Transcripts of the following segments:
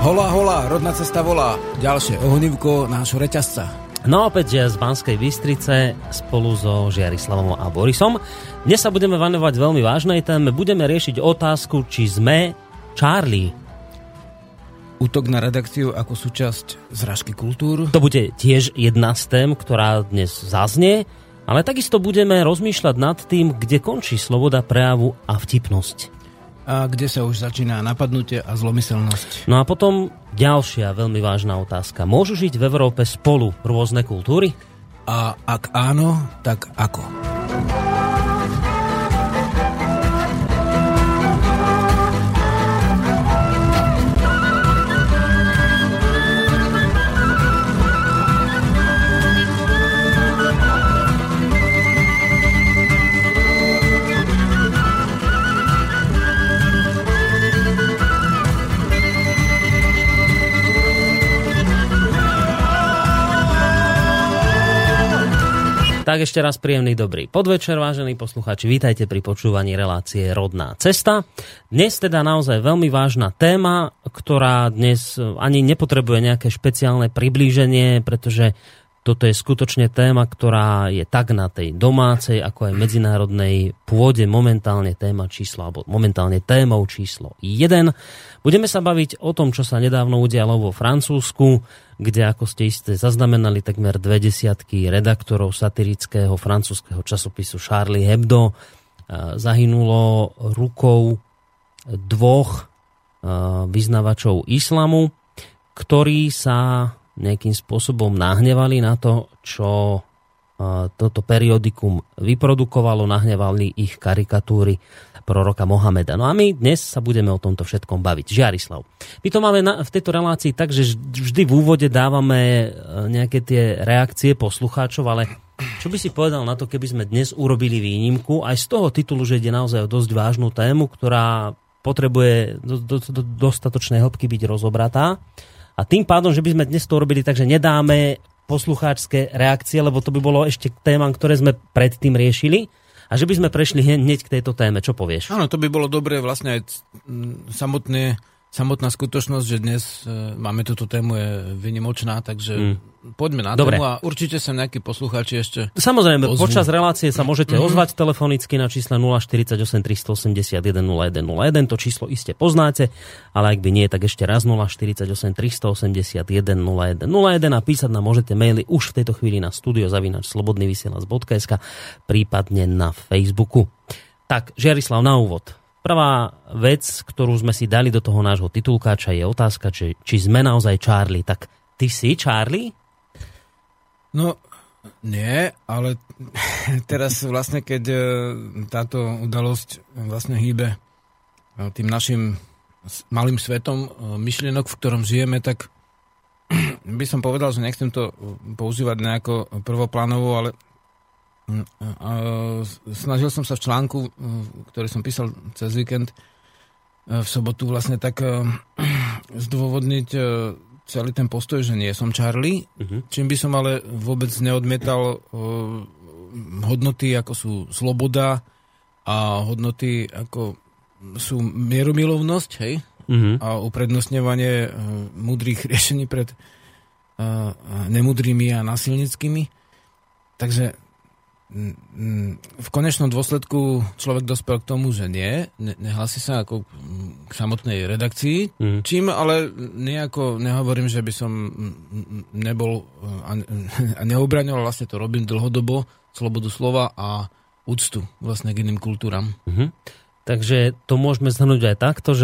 Holá, holá, rodná cesta volá. Ďalšie ohnívko nášho reťazca. No opäť z Banskej Bystrice spolu so Žiaroslavom a Borisom. Dnes sa budeme venovať veľmi vážnej téme. Budeme riešiť otázku, či sme Charlie. Útok na redakciu ako súčasť zrážky kultúr. To bude tiež jedna z tém, ktorá dnes zaznie. Ale takisto budeme rozmýšľať nad tým, kde končí sloboda prejavu a vtipnosť. A kde sa už začína napadnutie a zlomyselnosť. No a potom ďalšia veľmi vážna otázka. Môžu žiť v Európe spolu rôzne kultúry? A ak áno, tak ako? Tak ešte raz príjemný dobrý podvečer, vážení poslucháči, vítajte pri počúvaní relácie Rodná cesta. Dnes teda naozaj veľmi vážna téma, ktorá dnes ani nepotrebuje nejaké špeciálne priblíženie, pretože toto je skutočne téma, ktorá je tak na tej domácej, ako aj medzinárodnej pôde momentálne témou číslo 1. Budeme sa baviť o tom, čo sa nedávno udialo vo Francúzsku, kde, ako ste iste zaznamenali, takmer 20 redaktorov satirického francúzskeho časopisu Charlie Hebdo zahynulo rukou 2 vyznavačov islamu, ktorí sa nejakým spôsobom nahnevali na to, čo toto periodikum vyprodukovalo, nahnevali ich karikatúry proroka Mohameda. No a my dnes sa budeme o tomto všetkom baviť. Žiaroslav, my to máme v tejto relácii tak, že vždy v úvode dávame nejaké tie reakcie poslucháčov, ale čo by si povedal na to, keby sme dnes urobili výnimku aj z toho titulu, že ide naozaj o dosť vážnu tému, ktorá potrebuje do dostatočnej hĺbky byť rozobratá. A tým pádom, že by sme dnes to urobili tak, že nedáme poslucháčske reakcie, lebo to by bolo ešte témam, ktoré sme predtým riešili, a že by sme prešli hneď k tejto téme. Čo povieš? Áno, to by bolo dobré vlastne aj samotná skutočnosť, že dnes máme túto tému, je vynimočná, takže poďme na dobre. Tému a určite sa nejakí poslucháči ešte samozrejme, ozvú. Počas relácie sa môžete ozvať telefonicky na čísle 048 381 0101, to číslo iste poznáte, ale ak by nie, tak ešte raz 048 381 0101 a písať nám môžete maily už v tejto chvíli na studio@slobodnyvysielac.sk, prípadne na Facebooku. Tak, Žiaroslav, na úvod. Prvá vec, ktorú sme si dali do toho nášho titulkáča, je otázka, či sme naozaj Charlie. Tak ty si Charlie? No, nie, ale teraz vlastne, keď táto udalosť vlastne hýbe tým našim malým svetom myšlienok, v ktorom žijeme, tak by som povedal, že nechcem to používať nejako prvoplánovo, ale snažil som sa v článku, ktorý som písal cez víkend, v sobotu vlastne tak zdôvodniť celý ten postoj, že nie som Charlie, čím by som ale vôbec neodmietal hodnoty, ako sú sloboda a hodnoty, ako sú mierumilovnosť, hej? A uprednostňovanie múdrych riešení pred nemúdrymi a násilnickými. Takže v konečnom dôsledku človek dospel k tomu, že nie, nehlási sa ako k samotnej redakcii, čím ale nejako nehovorím, že by som nebol a neobraňoval, vlastne to robím dlhodobo, slobodu slova a úctu vlastne k iným kultúram. Takže to môžeme zhrnúť aj takto,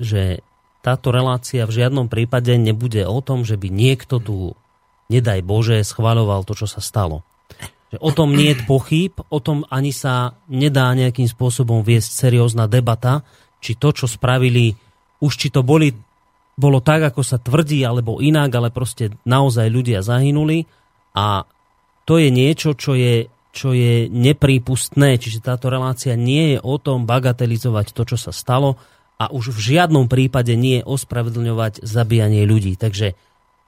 že táto relácia v žiadnom prípade nebude o tom, že by niekto tu, nedaj Bože, schvaľoval to, čo sa stalo. O tom nie je pochýb, o tom ani sa nedá nejakým spôsobom viesť seriózna debata, či to, čo spravili, už či to bolo tak, ako sa tvrdí, alebo inak, ale proste naozaj ľudia zahynuli a to je niečo, čo je neprípustné. Čiže táto relácia nie je o tom bagatelizovať to, čo sa stalo a už v žiadnom prípade nie je ospravedlňovať zabíjanie ľudí. Takže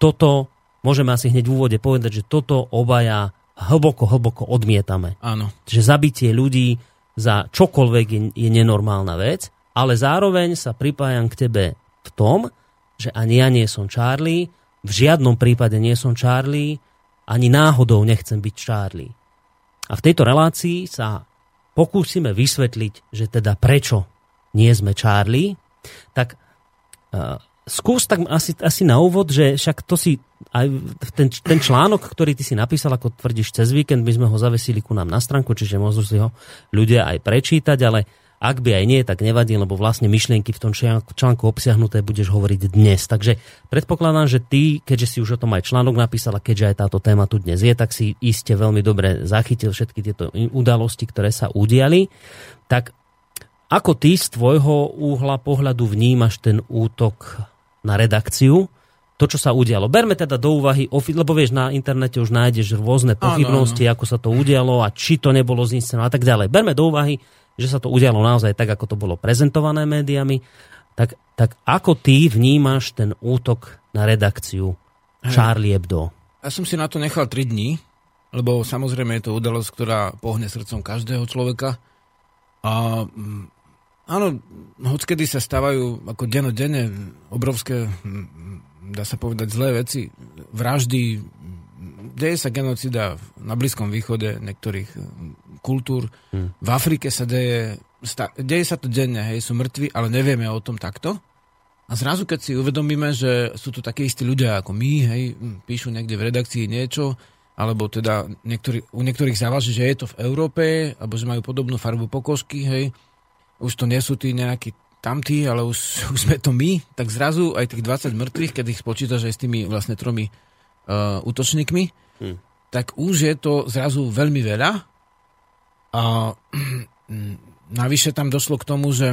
toto, môžeme asi hneď v úvode povedať, že toto obaja hlboko odmietame. Áno. Že zabitie ľudí za čokoľvek je nenormálna vec, ale zároveň sa pripájam k tebe v tom, že ani ja nie som Charlie, v žiadnom prípade nie som Charlie, ani náhodou nechcem byť Charlie. A v tejto relácii sa pokúsime vysvetliť, že teda prečo nie sme Charlie, tak skús tak asi na úvod, že však to si aj ten článok, ktorý ty si napísal, ako tvrdíš, cez víkend, my sme ho zavesili ku nám na stránku, čiže môžu si ho ľudia aj prečítať, ale ak by aj nie, tak nevadí, lebo vlastne myšlienky v tom článku obsiahnuté budeš hovoriť dnes. Takže predpokladám, že ty, keďže si už o tom aj článok napísala, keďže aj táto téma tu dnes je, tak si iste veľmi dobre zachytil všetky tieto udalosti, ktoré sa udiali. Tak ako ty z tvojho úhla pohľadu vnímaš ten útok na redakciu? To, čo sa udialo. Berme teda do úvahy, lebo vieš, na internete už nájdeš rôzne pochybnosti, áno. Ako sa to udialo a či to nebolo zistené a tak ďalej. Berme do úvahy, že sa to udialo naozaj tak, ako to bolo prezentované médiami, tak ako ty vnímaš ten útok na redakciu Charlie Hebdo? Ja som si na to nechal 3 dní, lebo samozrejme je to udalosť, ktorá pohne srdcom každého človeka. A áno, hoďkedy sa stávajú ako denodenne obrovské, dá sa povedať, zlé veci, vraždy, deje sa genocida na Blízkom východe niektorých kultúr, v Afrike sa deje sa to denne, hej, sú mŕtvi, ale nevieme o tom takto. A zrazu, keď si uvedomíme, že sú tu takí istí ľudia ako my, hej, píšu niekde v redakcii niečo, alebo teda u niektorých závaží, že je to v Európe, alebo že majú podobnú farbu pokožky, hej, už to nie sú tí nejakí tamtí, ale už sme to my, tak zrazu aj tých 20 mŕtvych, keď ich spočítaš aj s tými vlastne 3 útočníkmi, tak už je to zrazu veľmi veľa. A navyše tam došlo k tomu, že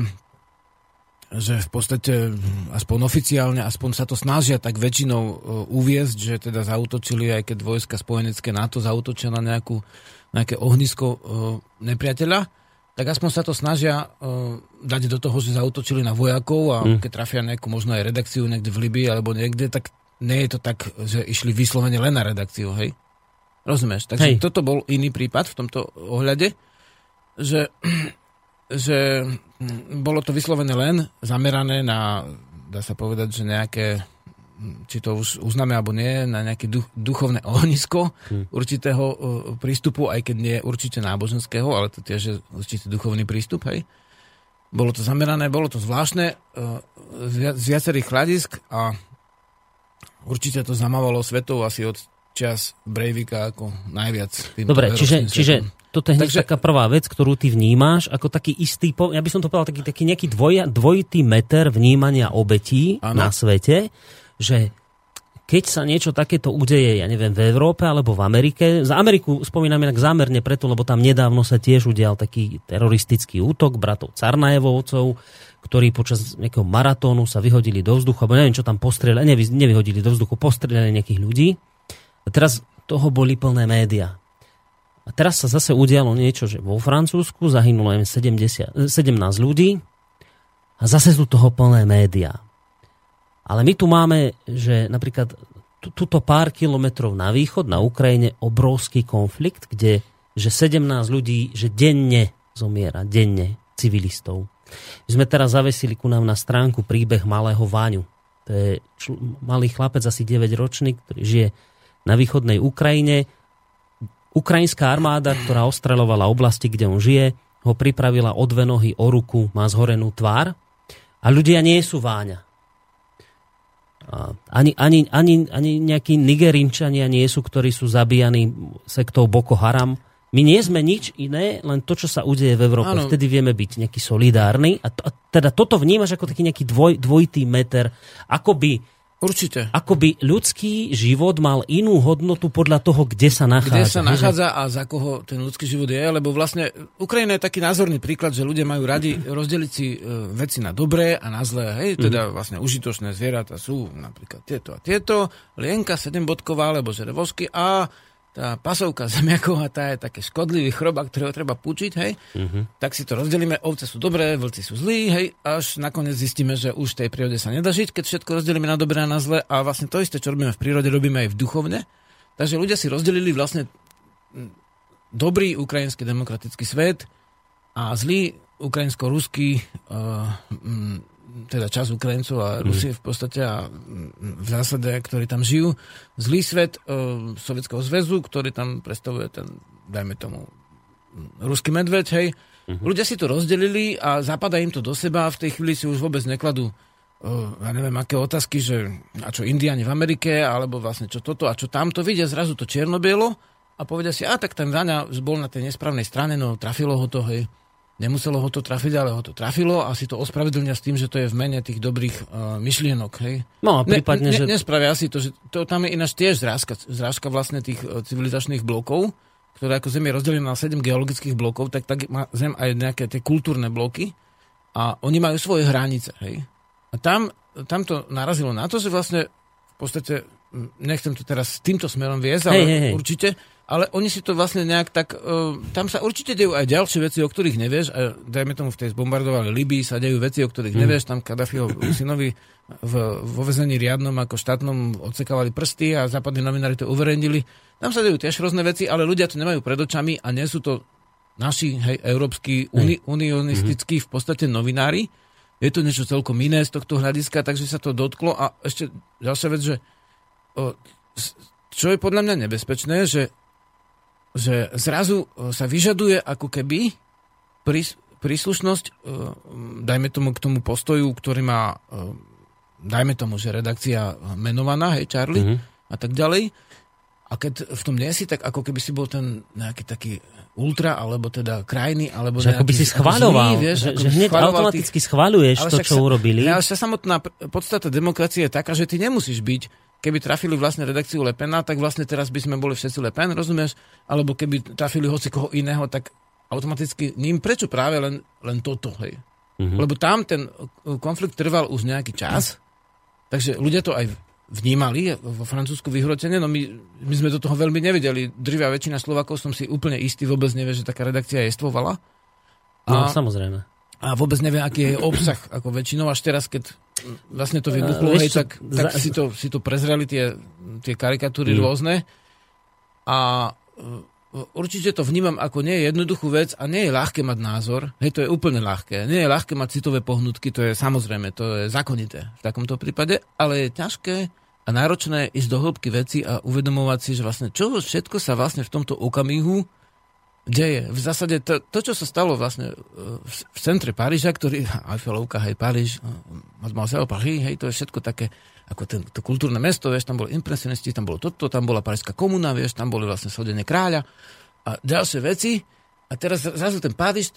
v podstate aspoň oficiálne, aspoň sa to snažia tak väčšinou uviesť, že teda zaútočili, aj keď vojska spojenecké NATO zaútočia na nejaké ohnisko nepriateľa, tak aspoň sa to snažia dať do toho, že zaútočili na vojakov a keď trafia nejakú možno aj redakciu niekde v Líbyi alebo niekde, tak nie je to tak, že išli vyslovene len na redakciu, hej? Rozumieš? Takže hej. Toto bol iný prípad v tomto ohľade, že bolo to vyslovene len zamerané na, dá sa povedať, že nejaké, či to už uznáme alebo nie, na nejaké duchovné ohnisko určitého prístupu, aj keď nie určite náboženského, ale to tiež je určite duchovný prístup, hej. Bolo to zamerané, bolo to zvláštne z viacerých hľadisk a určite to zamávalo svetov asi od čas Breivika ako najviac. Dobre, čiže toto je hneď taká prvá vec, ktorú ty vnímáš ako taký istý, ja by som to povedal, taký nejaký dvojitý meter vnímania obetí na svete, že keď sa niečo takéto udeje, ja neviem, v Európe alebo v Amerike, za Ameriku spomínam inak zámerne preto, lebo tam nedávno sa tiež udial taký teroristický útok bratov Carnajevovcov, ktorí počas nejakého maratónu sa vyhodili do vzduchu, alebo neviem, čo tam postrieľali, nevyhodili do vzduchu, postrieľali nejakých ľudí. A teraz toho boli plné médiá. A teraz sa zase udialo niečo, že vo Francúzsku zahynulo 17 ľudí a zase sú toho plné médiá. Ale my tu máme, že napríklad tuto pár kilometrov na východ, na Ukrajine, obrovský konflikt, kde že 17 ľudí, že denne zomiera, denne civilistov. My sme teraz zavesili ku nám na stránku príbeh malého Váňu. To je malý chlapec, asi 9-ročný, ktorý žije na východnej Ukrajine. Ukrajinská armáda, ktorá ostreľovala oblasti, kde on žije, ho pripravila o 2 nohy, o ruku, má zhorenú tvár a ľudia nie sú Váňa. Ani nejakí Nigerinčania nie sú, ktorí sú zabíjani sektou Boko Haram. My nie sme nič iné, len to, čo sa udeje v Európe. Áno. Vtedy vieme byť nejaký solidárny. Teda toto vnímaš ako taký nejaký dvojitý meter. Ako by ľudský život mal inú hodnotu podľa toho, kde sa nachádza. Kde sa nachádza a za koho ten ľudský život je, lebo vlastne Ukrajina je taký názorný príklad, že ľudia majú radi rozdeliť si veci na dobré a na zlé. Hej, teda vlastne užitočné zvieratá sú napríklad tieto a tieto, lienka 7-bodková, alebo žerevosky a tá pasovka zemiaková, tá je taký škodlivý chrobák, ktorého treba pučiť, hej, tak si to rozdelíme, ovce sú dobré, vlci sú zlí, hej, až nakoniec zistíme, že už v tej prírode sa nedá žiť, keď všetko rozdelíme na dobré a na zlé a vlastne to isté, čo robíme v prírode, robíme aj v duchovne. Takže ľudia si rozdelili vlastne dobrý ukrajinský demokratický svet a zlý ukrajinsko-ruský teda čas Ukrajincov a Rusie v podstate a v zásade, ktorí tam žijú, zlý svet Sovietskeho zväzu, ktorý tam predstavuje ten, dajme tomu, ruský medveď, hej. Ľudia si to rozdelili a zapadá im to do seba a v tej chvíli si už vôbec nekladú ja neviem, aké otázky, že a čo Indiáni v Amerike, alebo vlastne čo toto a čo tamto, vidia zrazu to čierno-bielo a povedia si, a tak ten Váňa bol na tej nesprávnej strane, no trafilo ho to, hej. Nemuselo ho to trafiť, ale ho to trafilo a si to ospravedlňa s tým, že to je v mene tých dobrých myšlienok, hej. No a prípadne, že... Nespravia si to, že to tam je ináč tiež zrážka vlastne tých civilizačných blokov, ktoré ako Zem je rozdelená na 7 geologických blokov, tak má Zem aj nejaké tie kultúrne bloky a oni majú svoje hranice, hej. A tam to narazilo na to, že vlastne v podstate, nechcem to teraz týmto smerom viesť, ale určite, ale oni si to vlastne nejak tak, tam sa určite dejú aj ďalšie veci, o ktorých nevieš, a dajme tomu v tej zbombardovanej Líbyi sa dejú veci, o ktorých nevieš, tam Kaddafiho synovi vo väzení riadnom ako štátnom odsekávali prsty a západní novinári to uverejnili. Tam sa dejú tiež rôzne veci, ale ľudia to nemajú pred očami a nie sú to naši, hej, európsky, unionistickí v podstate novinári. Je to niečo celkom iné z tohto hľadiska, takže sa to dotklo. A ešte ďalšia vec, že čo je podľa mňa nebezpečné, že zrazu sa vyžaduje ako keby príslušnosť, dajme tomu k tomu postoju, ktorý má, dajme tomu, že redakcia menovaná, hej, Charlie, a tak ďalej. A keď v tom nie si, tak ako keby si bol ten nejaký taký ultra, alebo teda krajný, alebo nejaký... Ako by si schvaľoval, zlý, vieš, že hneď automaticky schvaľuješ to, čo urobili. Ale však samotná podstata demokracie je taká, že ty nemusíš byť. Keby trafili vlastne redakciu Le Pena, tak vlastne teraz by sme boli všetci Le Pen, rozumieš? Alebo keby trafili hoci koho iného, tak automaticky ním prečo práve len toto, hej? Lebo tam ten konflikt trval už nejaký čas, takže ľudia to aj... vnímali vo Francúzsku vyhrotenie, no my sme do toho veľmi nevedeli. Drvia väčšina Slovákov, som si úplne istý, vôbec nevie, že taká redakcia jestvovala. No, samozrejme. A vôbec nevie, aký je obsah, ako väčšinou. Až teraz, keď vlastne to vybuchlo, hej, tak si to prezreli tie karikatúry rôzne. A určite to vnímam ako nie je jednoduchú vec a nie je ľahké mať názor. Hej, to je úplne ľahké. Nie je ľahké mať citové pohnutky, to je samozrejme, to je zákonité v takomto prípade, ale je ťažké a náročné ísť do hĺbky veci a uvedomovať si, že vlastne čo všetko sa vlastne v tomto okamihu deje. V zásade to čo sa stalo vlastne v centre Paríža, ktorý Eiffelovka, hej, Paríž, hej, to je všetko také ako to kultúrne mesto, vieš, tam boli impresionisti, tam bolo toto, tam bola Párižská komuna, vieš, tam boli vlastne sodenie kráľa a ďalšie veci. A teraz zrazu ten Páriž,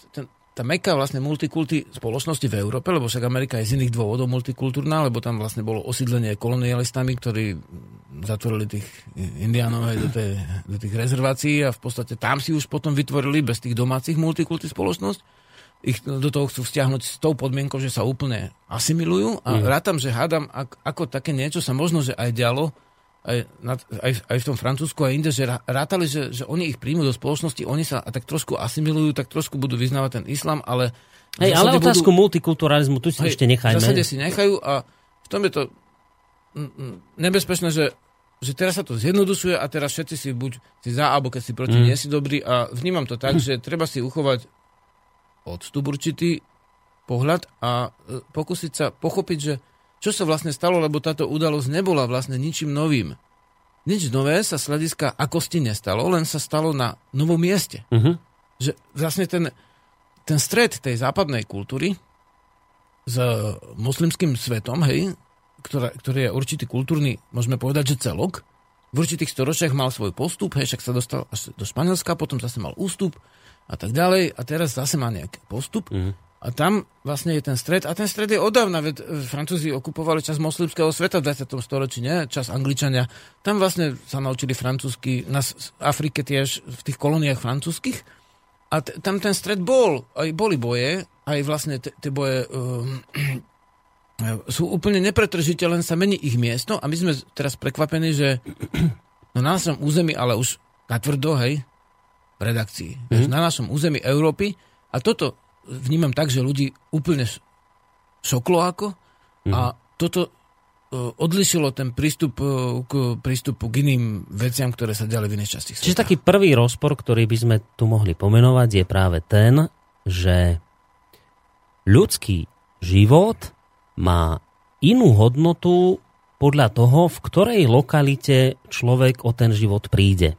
tá Mekka vlastne multikulty spoločnosti v Európe, lebo však Amerika je z iných dôvodov multikultúrna, lebo tam vlastne bolo osídlenie kolonialistami, ktorí zatvorili tých indiánov aj do tých rezervácií a v podstate tam si už potom vytvorili bez tých domácich multikulty spoločnosť. Ich do toho chcú vzťahnuť s tou podmienkou, že sa úplne asimilujú a rátam, že hádam, ako také niečo sa možno, že aj dialo aj v tom Francúzsku a inde, že rátali, že oni ich príjmu do spoločnosti, oni sa tak trošku asimilujú, tak trošku budú vyznávať ten islám, ale... Hej, ale otázku multikulturalizmu tu si ešte nechajme. V zásade si nechajú a v tom je to nebezpečné, že teraz sa to zjednodušuje a teraz všetci si buď si za, alebo keď si proti, nie si dobrý a vnímam to tak, že treba si uchovať odstup určitý pohľad a pokúsiť sa pochopiť, že čo sa vlastne stalo, lebo táto udalosť nebola vlastne ničím novým. Nič nové sa z hľadiska akosti nestalo, len sa stalo na novom mieste. Že vlastne ten stret tej západnej kultúry s moslimským svetom, hej, ktorý je určitý kultúrny, môžeme povedať, že celok, v určitých storočiach mal svoj postup, hej, však sa dostal až do Španelska, potom zase mal ústup a tak ďalej, a teraz zase má nejaký postup. A tam vlastne je ten stred. A ten stred je odávna. Francúzi okupovali časť moslimského sveta v 20. storočí, nie? Časť Angličania. Tam vlastne sa naučili francúzsky, na Afrike tiež, v tých kolóniách francúzskych. A tam ten stred bol. Aj boli boje. Aj vlastne tie boje sú úplne nepretržite, len sa mení ich miesto. A my sme teraz prekvapení, že na našom území, ale už na tvrdo, hej, v redakcii. Na našom území Európy. A toto vnímam tak, že ľudí úplne šoklo ako a toto odlišilo ten prístupu k iným veciam, ktoré sa diali v iných časti. Čiže taký prvý rozpor, ktorý by sme tu mohli pomenovať, je práve ten, že ľudský život má inú hodnotu podľa toho, v ktorej lokalite človek o ten život príde.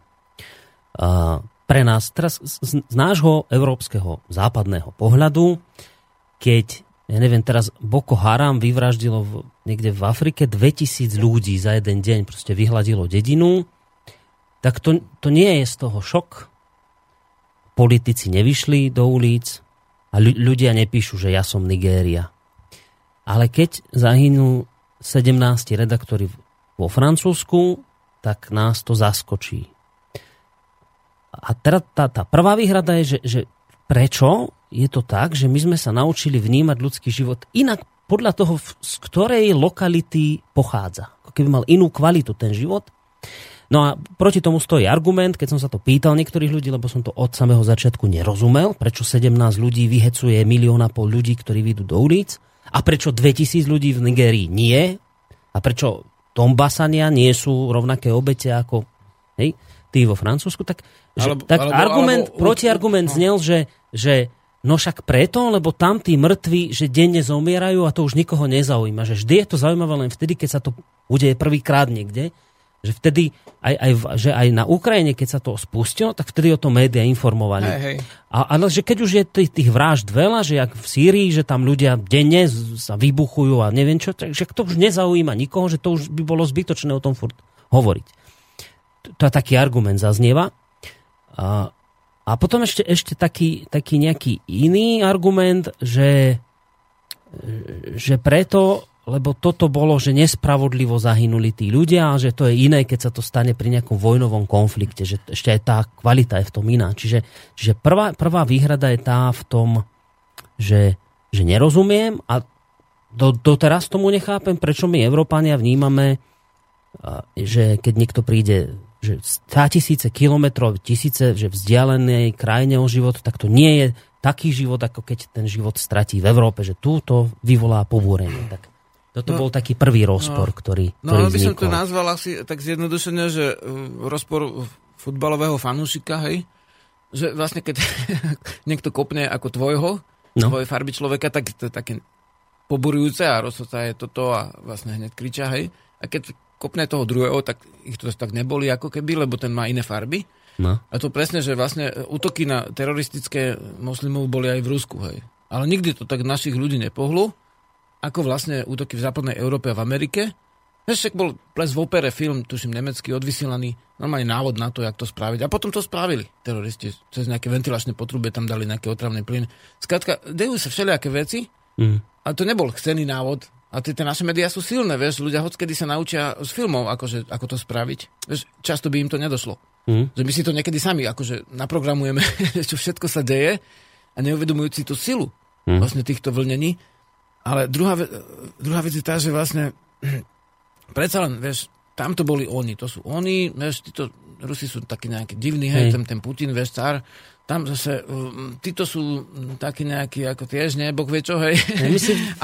Pre nás teraz z nášho európskeho západného pohľadu, keď, ja neviem, teraz Boko Haram vyvraždilo niekde v Afrike 2000 ľudí za jeden deň, proste vyhladilo dedinu, tak to nie je z toho šok. Politici nevyšli do ulic a ľudia nepíšu, že ja som Nigéria. Ale keď zahynú 17 redaktori vo Francúzsku, tak nás to zaskočí. A teda tá prvá výhrada je, že prečo je to tak, že my sme sa naučili vnímať ľudský život inak podľa toho, z ktorej lokality pochádza. Ako keby mal inú kvalitu ten život. No a proti tomu stojí argument, keď som sa to pýtal niektorých ľudí, lebo som to od samého začiatku nerozumel, prečo 17 ľudí vyhecuje 1,5 milióna ľudí, ktorí vyjdú do ulic, a prečo 2000 ľudí v Nigérii nie, a prečo Donbasania nie sú rovnaké obete ako tí vo Francúzsku, protiargument znel, že no však preto, lebo tam tí mŕtvi, že denne zomierajú a to už nikoho nezaujíma, že vždy je to zaujímavé len vtedy, keď sa to udeje prvýkrát niekde, že vtedy aj na Ukrajine, keď sa to spustilo, tak vtedy o to médiá informovali. Hej. Ale že keď už je tých vražd veľa, že jak v Sýrii, že tam ľudia denne sa vybuchujú a neviem čo, takže to už nezaujíma nikoho, že to už by bolo zbytočné o tom furt hovoriť. To je taký argument zaznieva. A potom ešte taký nejaký iný argument, že preto, lebo toto bolo, že nespravodlivo zahynuli tí ľudia a že to je iné, keď sa to stane pri nejakom vojnovom konflikte, že ešte aj tá kvalita je v tom iná. Čiže prvá výhrada je tá v tom, že nerozumiem a doteraz tomu nechápem, prečo my Európania vnímame, že keď niekto príde že 100 000 kilometrov, tisíce že vzdialenej krajine o život, tak to nie je taký život, ako keď ten život stratí v Európe, že túto vyvolá pobúrenie. Tak toto bol taký prvý rozpor, ktorý vznikol. No, by som to nazval asi tak zjednodušene, že rozpor futbalového fanúšika, hej? Že vlastne, keď niekto kopne ako tvojej farby človeka, tak to je také poburujúce a rozhodca je toto a vlastne hneď kriča, hej? A keď kopne toho druhého, tak ich to tak neboli ako keby, lebo ten má iné farby. No. A to presne, že vlastne útoky na teroristické moslimov boli aj v Rusku, hej? Ale nikdy to tak našich ľudí nepohlo, ako vlastne útoky v západnej Európe a v Amerike. Však bol ples v opere, film, tuším, nemecký, odvysielaný, normálne návod na to, jak to spraviť. A potom to spravili teroristi. Cez nejaké ventilačné potrubie tam dali nejaké otravné plyny. Skrátka, dejú sa všelijaké veci, a to nebol chcený návod. A tie naše médiá sú silné, vieš, ľudia hockedy sa naučia z filmov, akože, ako to spraviť. Vieš, často by im to nedošlo. Že my si to niekedy sami akože naprogramujeme, čo všetko sa deje a neuvedomujú si tú silu vlastne týchto vlnení. Ale druhá vec je tá, že vlastne predsa len, vieš, tam to boli oni, to sú oni, vieš, títo Rusi sú takí nejakí divní, hej, ten Putin, vieš, cár, tam zase, títo sú takí nejakí, ako tiež, ne, Bok vie čo, hej.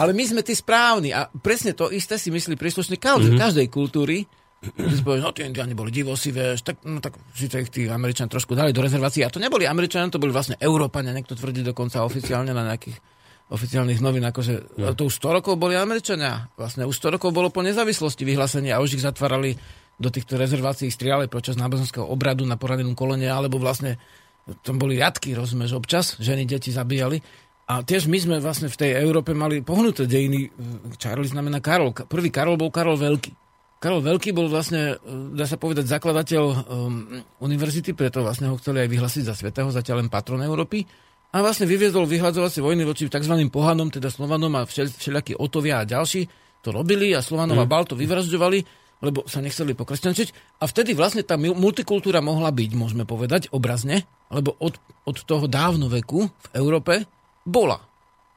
Ale my sme tí správni a presne to isté si myslí príslušný každej kultúry, že si povieš, no tí Indiáni boli divosi, vieš, tak, no tak síce ich tí Američania trošku dali do rezervácií a to neboli Američania, to boli vlastne Európania, niekto tvrdí dokonca oficiálne na nejakých oficiálnych novín, akože to už 100 rokov boli Američania. Vlastne už 100 rokov bolo po nezávislosti vyhlásenia a už ich zatvárali do týchto rezervácií, strieľali počas náboženského obradu na poranenom kolene, alebo vlastne tam boli riadky, rozumieš, občas ženy, deti zabíjali. A tiež my sme vlastne v tej Európe mali pohnuté dejiny. Charlie znamená Karol. Prvý Karol bol Karol Veľký. Karol Veľký bol vlastne, dá sa povedať, zakladateľ univerzity, preto vlastne ho chceli aj vyhlásiť za svätého, zatiaľ len patron Európy. A vlastne vyviezol vyhľadzovacie vojny voči tzv. Pohanom, teda Slovanom, a všelijakí Otovia a ďalší to robili a Slovanom a Balto vyvražďovali, lebo sa nechceli pokresťančiť. A vtedy vlastne tá multikultúra mohla byť, môžeme povedať, obrazne, lebo od toho dávno veku v Európe bola.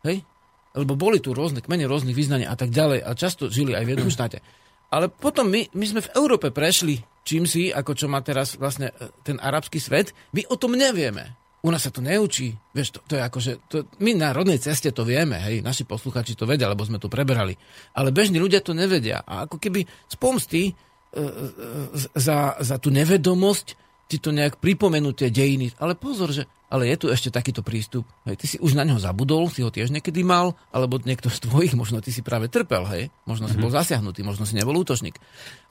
Hej? Lebo boli tu rôzne kmene, rôznych vyznaní a tak ďalej a často žili aj v jednom štáte. Ale potom my sme v Európe prešli čímsi, ako čo má teraz vlastne ten arabský svet, my o tom nevieme. U nás sa to neučí. Vieš, to je akože, my na Rodnej ceste to vieme, hej, naši poslucháči to vedia, lebo sme to preberali. Ale bežní ľudia to nevedia. A ako keby z pomsty za tú nevedomosť ti to nejak pripomenú tie dejiny. Ale pozor, že Ale je tu ešte takýto prístup. Hej, ty si už na neho zabudol, si ho tiež niekedy mal, alebo niekto z tvojich, možno ty si práve trpel, hej? Možno si bol zasiahnutý, možno si nebol útočník.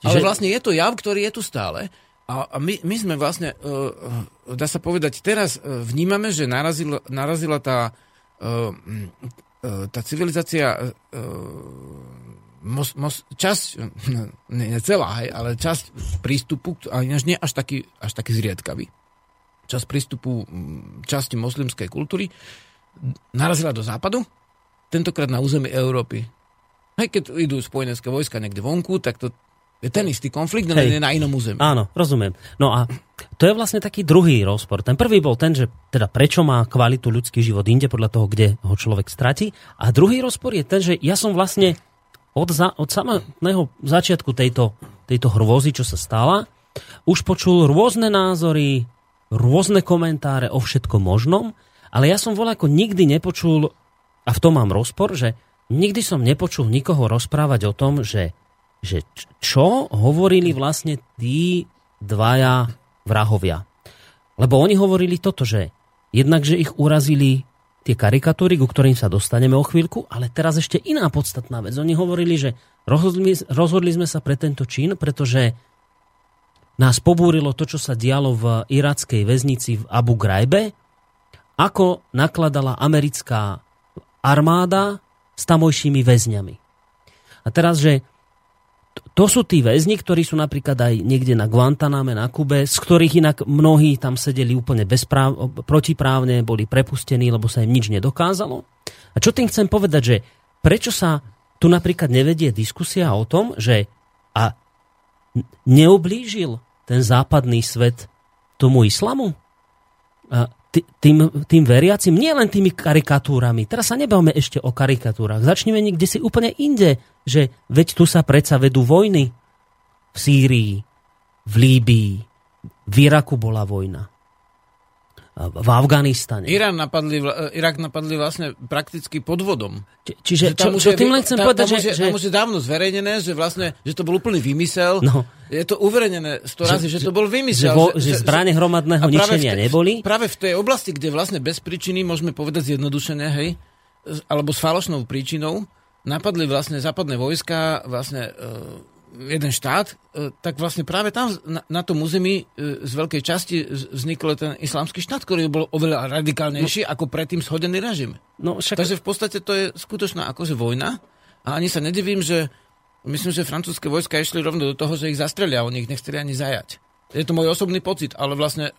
Ale vlastne je to jav, ktorý je tu stále. A my sme vlastne, dá sa povedať, teraz vnímame, že narazila tá civilizácia časť prístupu, a nie až taký zriedkavý. Čas prístupu časti moslimskej kultúry narazila do západu, tentokrát na území Európy. Hej, keď idú spojenecké vojska niekde vonku, tak to je ten istý konflikt, ale je na inom území. Áno, rozumiem. No a to je vlastne taký druhý rozpor. Ten prvý bol ten, že teda prečo má kvalitu ľudský život inde podľa toho, kde ho človek stratí. A druhý rozpor je ten, že ja som vlastne od samého začiatku tejto hrôzy, čo sa stala, už počul rôzne názory, rôzne komentáre o všetkom možnom, ale ja som voľako nikdy nepočul, a v tom mám rozpor, že nikdy som nepočul nikoho rozprávať o tom, že čo hovorili vlastne tí dvaja vrahovia. Lebo oni hovorili toto, že jednak, že ich urazili tie karikatúry, ku ktorým sa dostaneme o chvíľku, ale teraz ešte iná podstatná vec. Oni hovorili, že rozhodli sme sa pre tento čin, pretože nás pobúrilo to, čo sa dialo v irackej väznici v Abu Ghraibe, ako nakladala americká armáda s tamojšími väzňami. A teraz, že to sú tí väzni, ktorí sú napríklad aj niekde na Guantaname, na Kube, z ktorých inak mnohí tam sedeli úplne protiprávne, boli prepustení, lebo sa im nič nedokázalo. A čo tým chcem povedať, že prečo sa tu napríklad nevedie diskusia o tom, že a neublížil ten západný svet tomu islamu? Tým veriacim, nie len tými karikatúrami. Teraz sa nebavme ešte o karikatúrach. Začneme niekde si úplne inde, že veď tu sa predsa vedú vojny. V Sýrii, v Líbii, v Iraku bola vojna. V Afganistane. Irak napadli vlastne prakticky podvodom. Čiže čo tým len chcem povedať, že... Tam už je dávno zverejnené, že vlastne, že to bol úplný vymysel. No, je to uverejnené 100 razy, že to bol vymysel. Že zbráne hromadného ničenia neboli. Práve v tej oblasti, kde vlastne bez príčiny, môžeme povedať zjednodušene, hej, alebo s falošnou príčinou, napadli vlastne západné vojska, vlastne jeden štát, tak vlastne práve tam na tom území z veľkej časti vznikol ten islamský štát, ktorý bol oveľa radikálnejší ako predtým shodený režim. No, však... Takže v podstate to je skutočná akože vojna a ani sa nedivím, že myslím, že francúzske vojska išli rovno do toho, že ich zastrelia, oni ich nechceli ani zajať. Je to môj osobný pocit, ale vlastne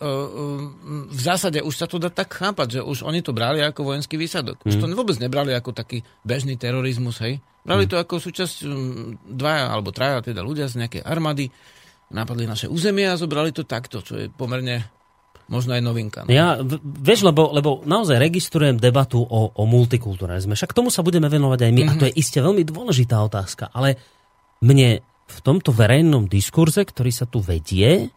v zásade už sa to dá tak chápať, že už oni to brali ako vojenský výsadok. Už to vôbec nebrali ako taký bežný terorizmus, hej. Brali to ako súčasť dvaja alebo traja teda ľudia z nejakej armády, napadli naše územie a zobrali to takto, čo je pomerne možno aj novinka. No? Ja, vieš, lebo naozaj registrujem debatu o multikulturalizme. Však tomu sa budeme venovať aj my a to je iste veľmi dôležitá otázka, ale mne v tomto verejnom diskurze, ktorý sa tu vedie,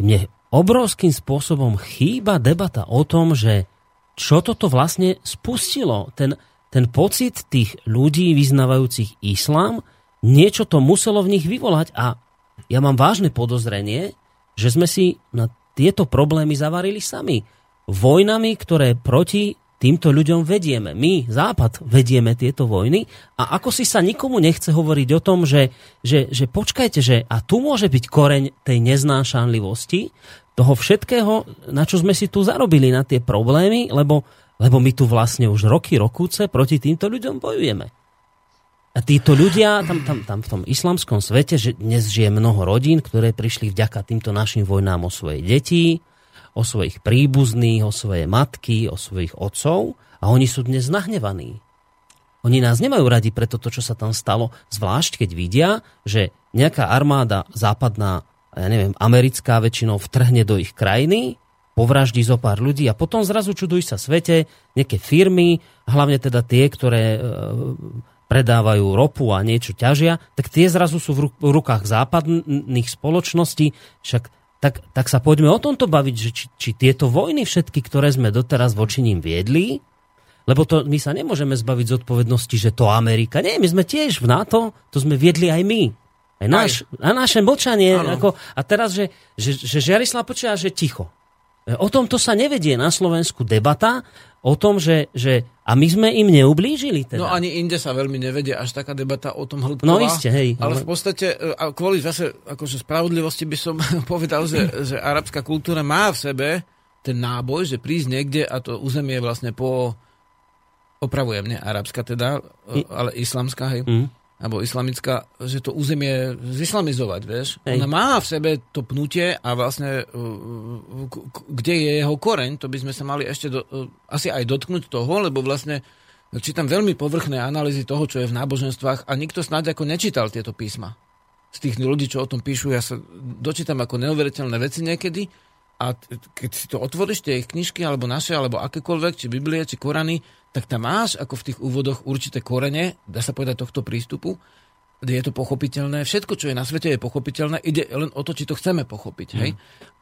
mne obrovským spôsobom chýba debata o tom, že čo toto vlastne spustilo. Ten pocit tých ľudí vyznávajúcich islám, niečo to muselo v nich vyvolať a ja mám vážne podozrenie, že sme si na tieto problémy zavarili sami. Vojnami, ktoré proti týmto ľuďom vedieme. My, Západ, vedieme tieto vojny a ako si sa nikomu nechce hovoriť o tom, že počkajte, že a tu môže byť koreň tej neznášanlivosti, toho všetkého, na čo sme si tu zarobili, na tie problémy, lebo my tu vlastne už rokúce proti týmto ľuďom bojujeme. A títo ľudia tam v tom islamskom svete, že dnes žije mnoho rodín, ktoré prišli vďaka týmto našim vojnám o svoje deti, o svojich príbuzných, o svoje matky, o svojich otcov a oni sú dnes nahnevaní. Oni nás nemajú radi pre toto, čo sa tam stalo, zvlášť keď vidia, že nejaká armáda západná, ja neviem, americká väčšinou vtrhne do ich krajiny, povraždí zo pár ľudí a potom zrazu čuduj sa svete, nejaké firmy, hlavne teda tie, ktoré predávajú ropu a niečo ťažia, tak tie zrazu sú v rukách západných spoločností, však tak sa poďme o tomto baviť, že či tieto vojny všetky, ktoré sme doteraz voči nim viedli, lebo to my sa nemôžeme zbaviť zodpovednosti, že to Amerika. Nie, my sme tiež v NATO, to sme viedli aj my. Aj naše mlčanie. Ako, a teraz, že Žiaroslav počúva, že ticho. O tomto sa nevedie na Slovensku debata, o tom, že a my sme im neublížili teda. No ani inde sa veľmi nevedie až taká debata o tom hĺbková. No iste, hej. Ale v podstate, kvôli zase akože spravodlivosti by som povedal, že arabská kultúra má v sebe ten náboj, že prísť niekde a to územie vlastne po... Opravujem, nie arabská teda, ale islamská, hej. Alebo islamická, že to územie zislamizovať, vieš. Hej. Ona má v sebe to pnutie a vlastne kde je jeho koreň, to by sme sa mali ešte asi aj dotknúť toho, lebo vlastne čítam veľmi povrchné analýzy toho, čo je v náboženstvách a nikto snáď ako nečítal tieto písma. Z tých ľudí, čo o tom píšu, ja sa dočítam ako neuveriteľné veci niekedy a keď si to otvoríš, tie ich knižky, alebo naše, alebo akékoľvek, či Biblie, či Korany, tak tam máš, ako v tých úvodoch, určité korene, dá sa povedať, tohto prístupu, je to pochopiteľné. Všetko, čo je na svete, je pochopiteľné. Ide len o to, či to chceme pochopiť. Hej?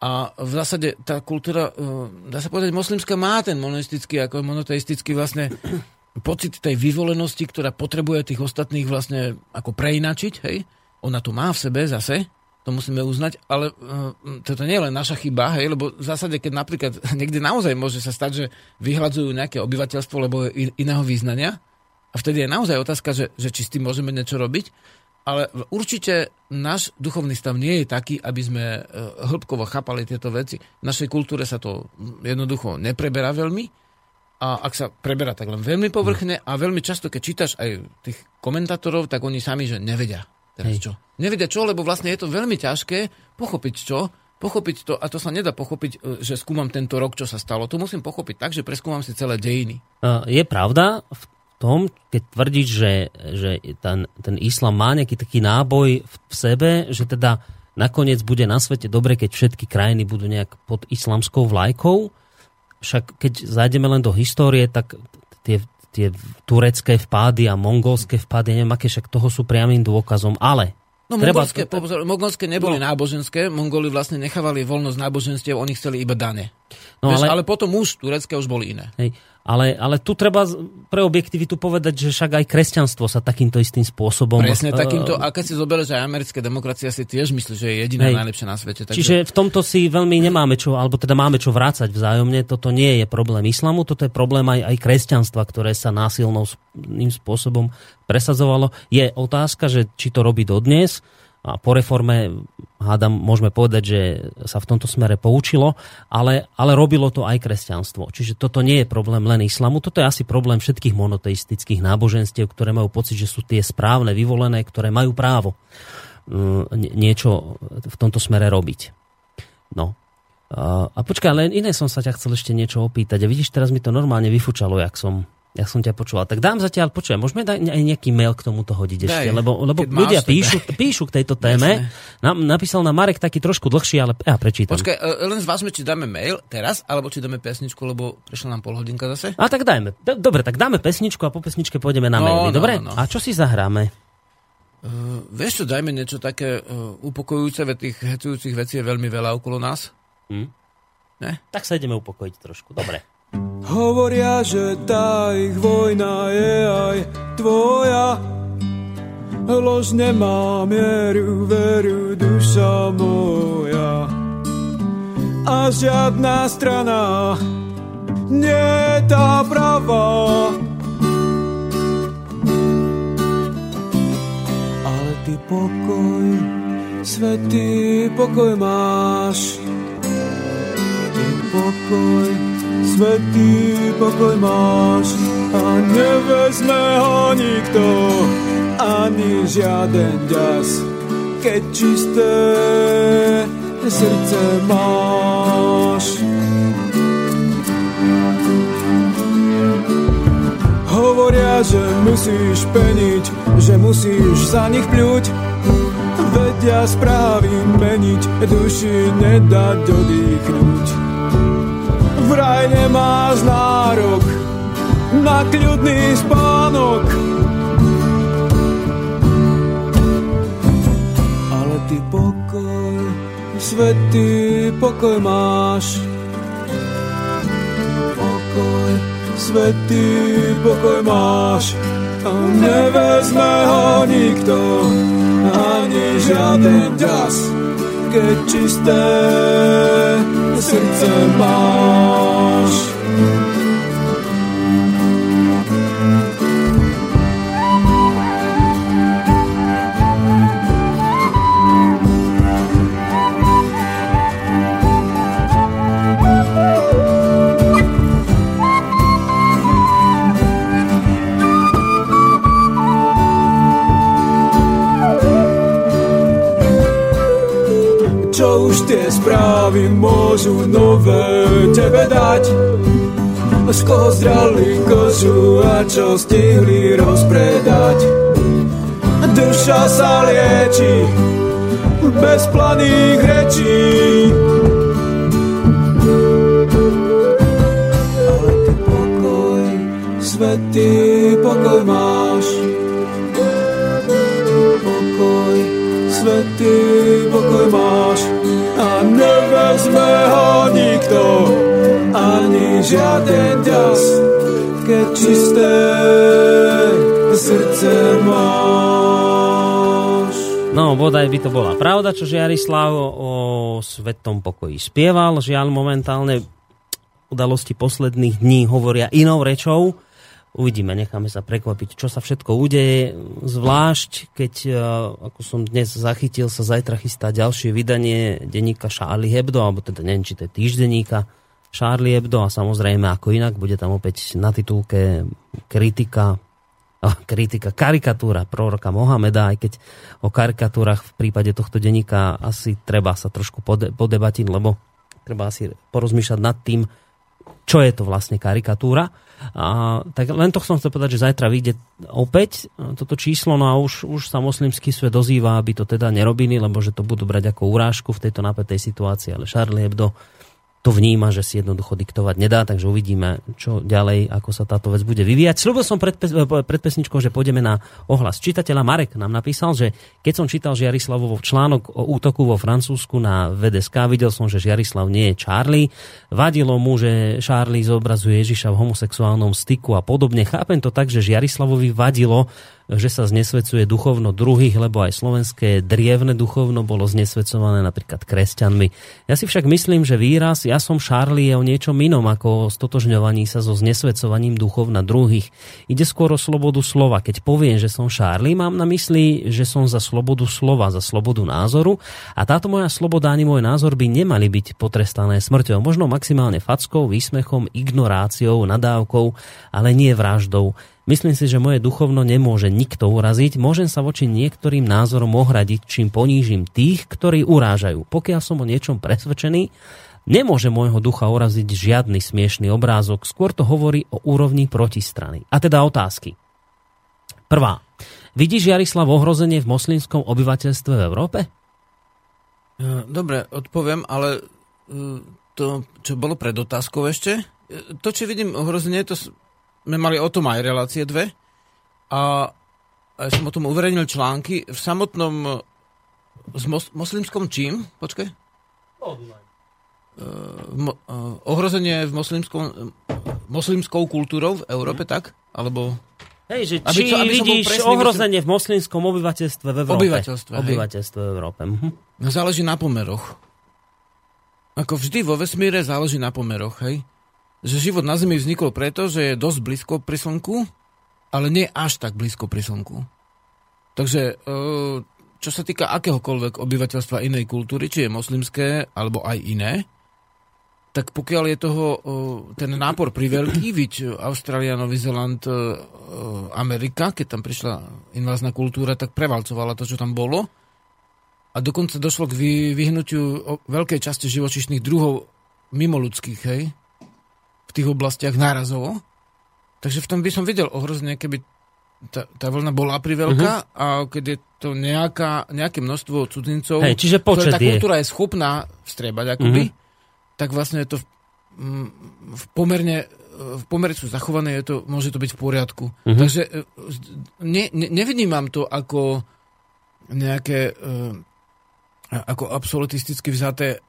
A v zásade tá kultúra, dá sa povedať, moslimská má ten monoteistický, ako monoteistický vlastne pocit tej vyvolenosti, ktorá potrebuje tých ostatných vlastne ako preinačiť. Hej? Ona to má v sebe zase, to musíme uznať, ale toto nie je len naša chyba, hej? Lebo v zásade, keď napríklad niekde naozaj môže sa stať, že vyhľadzujú nejaké obyvateľstvo, lebo je iného význania, a vtedy je naozaj otázka, že či s tým môžeme niečo robiť, ale určite náš duchovný stav nie je taký, aby sme hĺbkovo chápali tieto veci. V našej kultúre sa to jednoducho nepreberá veľmi, a ak sa preberá, tak len veľmi povrchne a veľmi často, keď čítaš aj tých komentátorov, tak oni sami, že nevedia. Teraz čo? Nevedia čo, lebo vlastne je to veľmi ťažké pochopiť čo, pochopiť to, a to sa nedá pochopiť, že skúmam tento rok, čo sa stalo. To musím pochopiť tak, že preskúmam si celé dejiny. Je pravda v tom, keď tvrdíš, že ten islám má nejaký taký náboj v sebe, že teda nakoniec bude na svete dobre, keď všetky krajiny budú nejak pod islamskou vlajkou. Však keď zájdeme len do histórie, tak tie turecké vpády a mongolské vpády, neviem aké, však toho sú priamým dôkazom, ale... No mongolské neboli náboženské, Mongoli vlastne nechávali voľnosť náboženstiev, oni chceli iba dane. No, vieš, ale potom už turecké už boli iné. Hej, ale tu treba pre objektivitu povedať, že však aj kresťanstvo sa takýmto istým spôsobom... Presne takýmto, a keď si zoberieš, aj americká demokracia si tiež myslí, že je jediná najlepšia na svete. Takže... Čiže v tomto si veľmi nemáme čo, alebo teda máme čo vrácať vzájomne, toto nie je problém islamu, toto je problém aj kresťanstva, ktoré sa násilným spôsobom presadzovalo. Je otázka, že či to robí dodnes. A po reforme, hádam, môžeme povedať, že sa v tomto smere poučilo, ale robilo to aj kresťanstvo. Čiže toto nie je problém len islamu, toto je asi problém všetkých monoteistických náboženstiev, ktoré majú pocit, že sú tie správne, vyvolené, ktoré majú právo niečo v tomto smere robiť. No. A počkaj, len iné som sa ťa chcel ešte niečo opýtať. A vidíš, teraz mi to normálne vyfučalo, jak som ťa počúval. Tak dám zatiaľ, počujem, môžeme dať aj nejaký mail k tomuto hodiť ešte, lebo ľudia píšu k tejto téme. Napísal nám Marek taký trošku dlhší, ale ja prečítam. Počkaj, len zvážme, či dáme mail teraz, alebo či dáme pesničku, lebo prešla nám pol hodinka zase. A tak dajme. Dobre, tak dáme pesničku a po pesničke pôjdeme na maily, dobre? No. A čo si zahráme? Vieš čo, dajme niečo také upokojujúce, veď tých hecujúcich vecí je veľmi veľa okolo nás. Ne? Tak sa ideme upokojiť trošku, dobre. Hovoria, že tá ich vojna je aj tvoja. Lož nemá mieru, veru, duša moja. A žiadna strana nie je tá pravá. Ale ty pokoj, svätý pokoj máš. Ty pokoj, svätý pokoj máš a nevezme ho nikto, ani žiaden ďas, keď čisté srdce máš. Hovoria, že musíš peniť, že musíš za nich pľuť, vedia správy meniť, duši nedať oddychnúť. Vraj nemáš nárok na kľudný spánok, ale ty pokoj, svätý pokoj máš. Pokoj, svätý pokoj máš a nevezme ho nikto, ani žiaden ďas, keď čisté srdce máš. Čo už tie správy môžu nové tebe dať? Z koho zdrali kožu a čo stihli rozpredať? Duša sa lieči bez planých rečí. Ale ty pokoj, svätý pokoj máš. Pokoj, svätý pokoj máš. A nevezme ho nikto, ani žiaden ďas, keď čisté srdce máš. No, bodaj by to bola pravda, čo Žiaroslav o svetom pokoji spieval. Žiaľ, momentálne udalosti posledných dní hovoria inou rečou. Uvidíme, necháme sa prekvapiť, čo sa všetko udeje, zvlášť keď, ako som dnes zachytil, sa zajtra chystá ďalšie vydanie denníka Charlie Hebdo, alebo teda neviem, či to je týždenníka Charlie Hebdo, a samozrejme ako inak, bude tam opäť na titulke karikatúra proroka Mohameda, aj keď o karikatúrach v prípade tohto denníka asi treba sa trošku podebatiť, lebo treba asi porozmýšľať nad tým, čo je to vlastne karikatúra. A tak len to som chcel povedať, že zajtra vyjde opäť toto číslo, no a už sa moslimský svet dozýva, aby to teda nerobili, lebo že to budú brať ako urážku v tejto napätej situácii, ale Charlie Hebdo to vníma, že si jednoducho diktovať nedá, takže uvidíme, čo ďalej, ako sa táto vec bude vyvíjať. Sľúbil som pred pesničkou, že pôjdeme na ohlas čitateľa. Marek nám napísal, že keď som čítal Žiarislavov článok o útoku vo Francúzsku na VDSK, videl som, že Žiaroslav nie je Charlie. Vadilo mu, že Charlie zobrazuje Ježiša v homosexuálnom styku a podobne. Chápem to tak, že Žiarislavovi vadilo, že sa znesvecuje duchovno druhých, lebo aj slovenské drievne duchovno bolo znesvecované napríklad kresťanmi. Ja si však myslím, že výraz ja som Charlie je o niečom inom ako o stotožňovaní sa so znesvecovaním duchovna druhých. Ide skôr o slobodu slova. Keď poviem, že som Charlie, mám na mysli, že som za slobodu slova, za slobodu názoru, a táto moja sloboda ani môj názor by nemali byť potrestané smrťou. Možno maximálne fackou, výsmechom, ignoráciou, nadávkou, ale nie vraždou. Myslím si, že moje duchovno nemôže nikto uraziť, môžem sa voči niektorým názorom ohradiť, čím ponížim tých, ktorí urážajú. Pokiaľ som o niečom presvedčený, nemôže môjho ducha uraziť žiadny smiešný obrázok, skôr to hovorí o úrovni protistrany. A teda otázky. Prvá. Vidíš, Žiarislav, ohrozenie v moslimskom obyvateľstve v Európe? Dobre, odpoviem, ale to, čo bolo pred otázkou ešte, to, čo vidím ohrozenie, to sme mali o tom aj relácie dve a ja som o tom uverejnil články v samotnom moslimskom čím? Počkaj. Ohrozenie v moslimskou kultúrou v Európe, tak? Alebo... Hej, že či aby vidíš ohrozenie v moslimskom obyvateľstve v Európe? Obyvateľstve v Európe. Mhm. Záleží na pomeroch. Ako vždy vo vesmíre záleží na pomeroch, hej? Že život na Zemi vznikol preto, že je dosť blízko pri slnku, ale nie až tak blízko pri slnku. Takže, čo sa týka akéhokoľvek obyvateľstva inej kultúry, či je moslimské, alebo aj iné, tak pokiaľ je toho ten nápor priveľký, viď Austrália, Nový Zeland, Amerika, keď tam prišla invázna kultúra, tak prevalcovala to, čo tam bolo. A dokonca došlo k vyhnutiu veľkej časti živočíšnych druhov mimoľudských, hej? V tých oblastiach nárazovo. Takže v tom by som videl ohrozenie, keby tá vlna bola priveľká a keď je to nejaké množstvo cudzincov, hej, čiže ktoré tá kultúra je schopná vstriebať akoby, tak vlastne je to v pomerne sú zachované, môže to byť v poriadku. Takže nevnímam to ako nejaké ako absolutisticky vzaté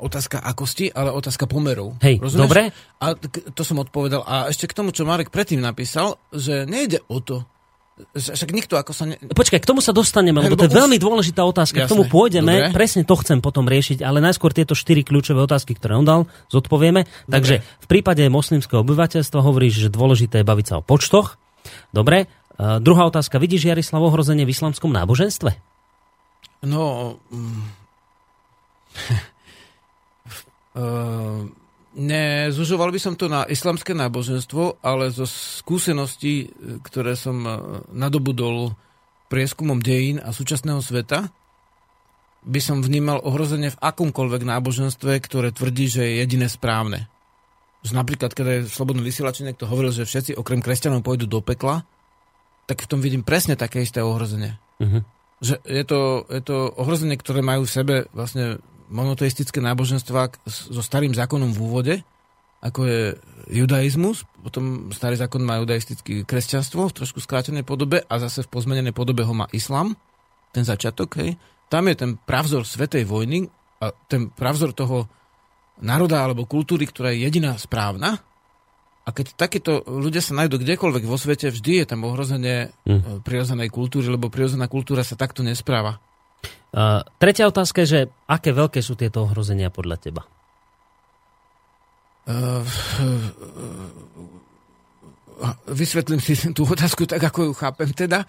otázka akosti, ale otázka pomerov. Hej, rozumieš? Dobre. A to som odpovedal. A ešte k tomu, čo Marek predtým napísal, že nejde o to, Však nikto ako sa... Počkaj, k tomu sa dostaneme, lebo to je veľmi dôležitá otázka. Jasne. K tomu pôjdeme, dobre. Presne to chcem potom riešiť, ale najskôr tieto 4 kľúčové otázky, ktoré on dal, zodpovieme. Dobre. Takže v prípade moslimského obyvateľstva hovoríš, že dôležité je baviť sa o počtoch. Dobre. Druhá otázka. Vidíš, Žiaroslav, ohrozenie v islamskom náboženstve? No... Nezužoval by som to na islamské náboženstvo, ale zo skúseností, ktoré som nadobudol prieskumom dejín a súčasného sveta, by som vnímal ohrozenie v akomkoľvek náboženstve, ktoré tvrdí, že je jediné správne. Že napríklad, keď je slobodný vysielač, niekto hovoril, že všetci okrem kresťanov pôjdu do pekla, tak v tom vidím presne také isté ohrozenie. Uh-huh. Že je to ohrozenie, ktoré majú v sebe vlastne monoteistické náboženstva so starým zákonom v úvode, ako je judaizmus, potom starý zákon má judaistické kresťanstvo v trošku skrátenej podobe a zase v pozmenenej podobe ho má islám, ten začiatok, hej. Tam je ten pravzor svetej vojny a ten pravzor toho národa alebo kultúry, ktorá je jediná správna. A keď takéto ľudia sa nájdú kdekoľvek vo svete, vždy je tam ohrozenie prirodzenej kultúry, lebo prirodzená kultúra sa takto nespráva. Tretia otázka je, že aké veľké sú tieto ohrozenia podľa teba? Vysvetlím si tú otázku tak, ako ju chápem teda.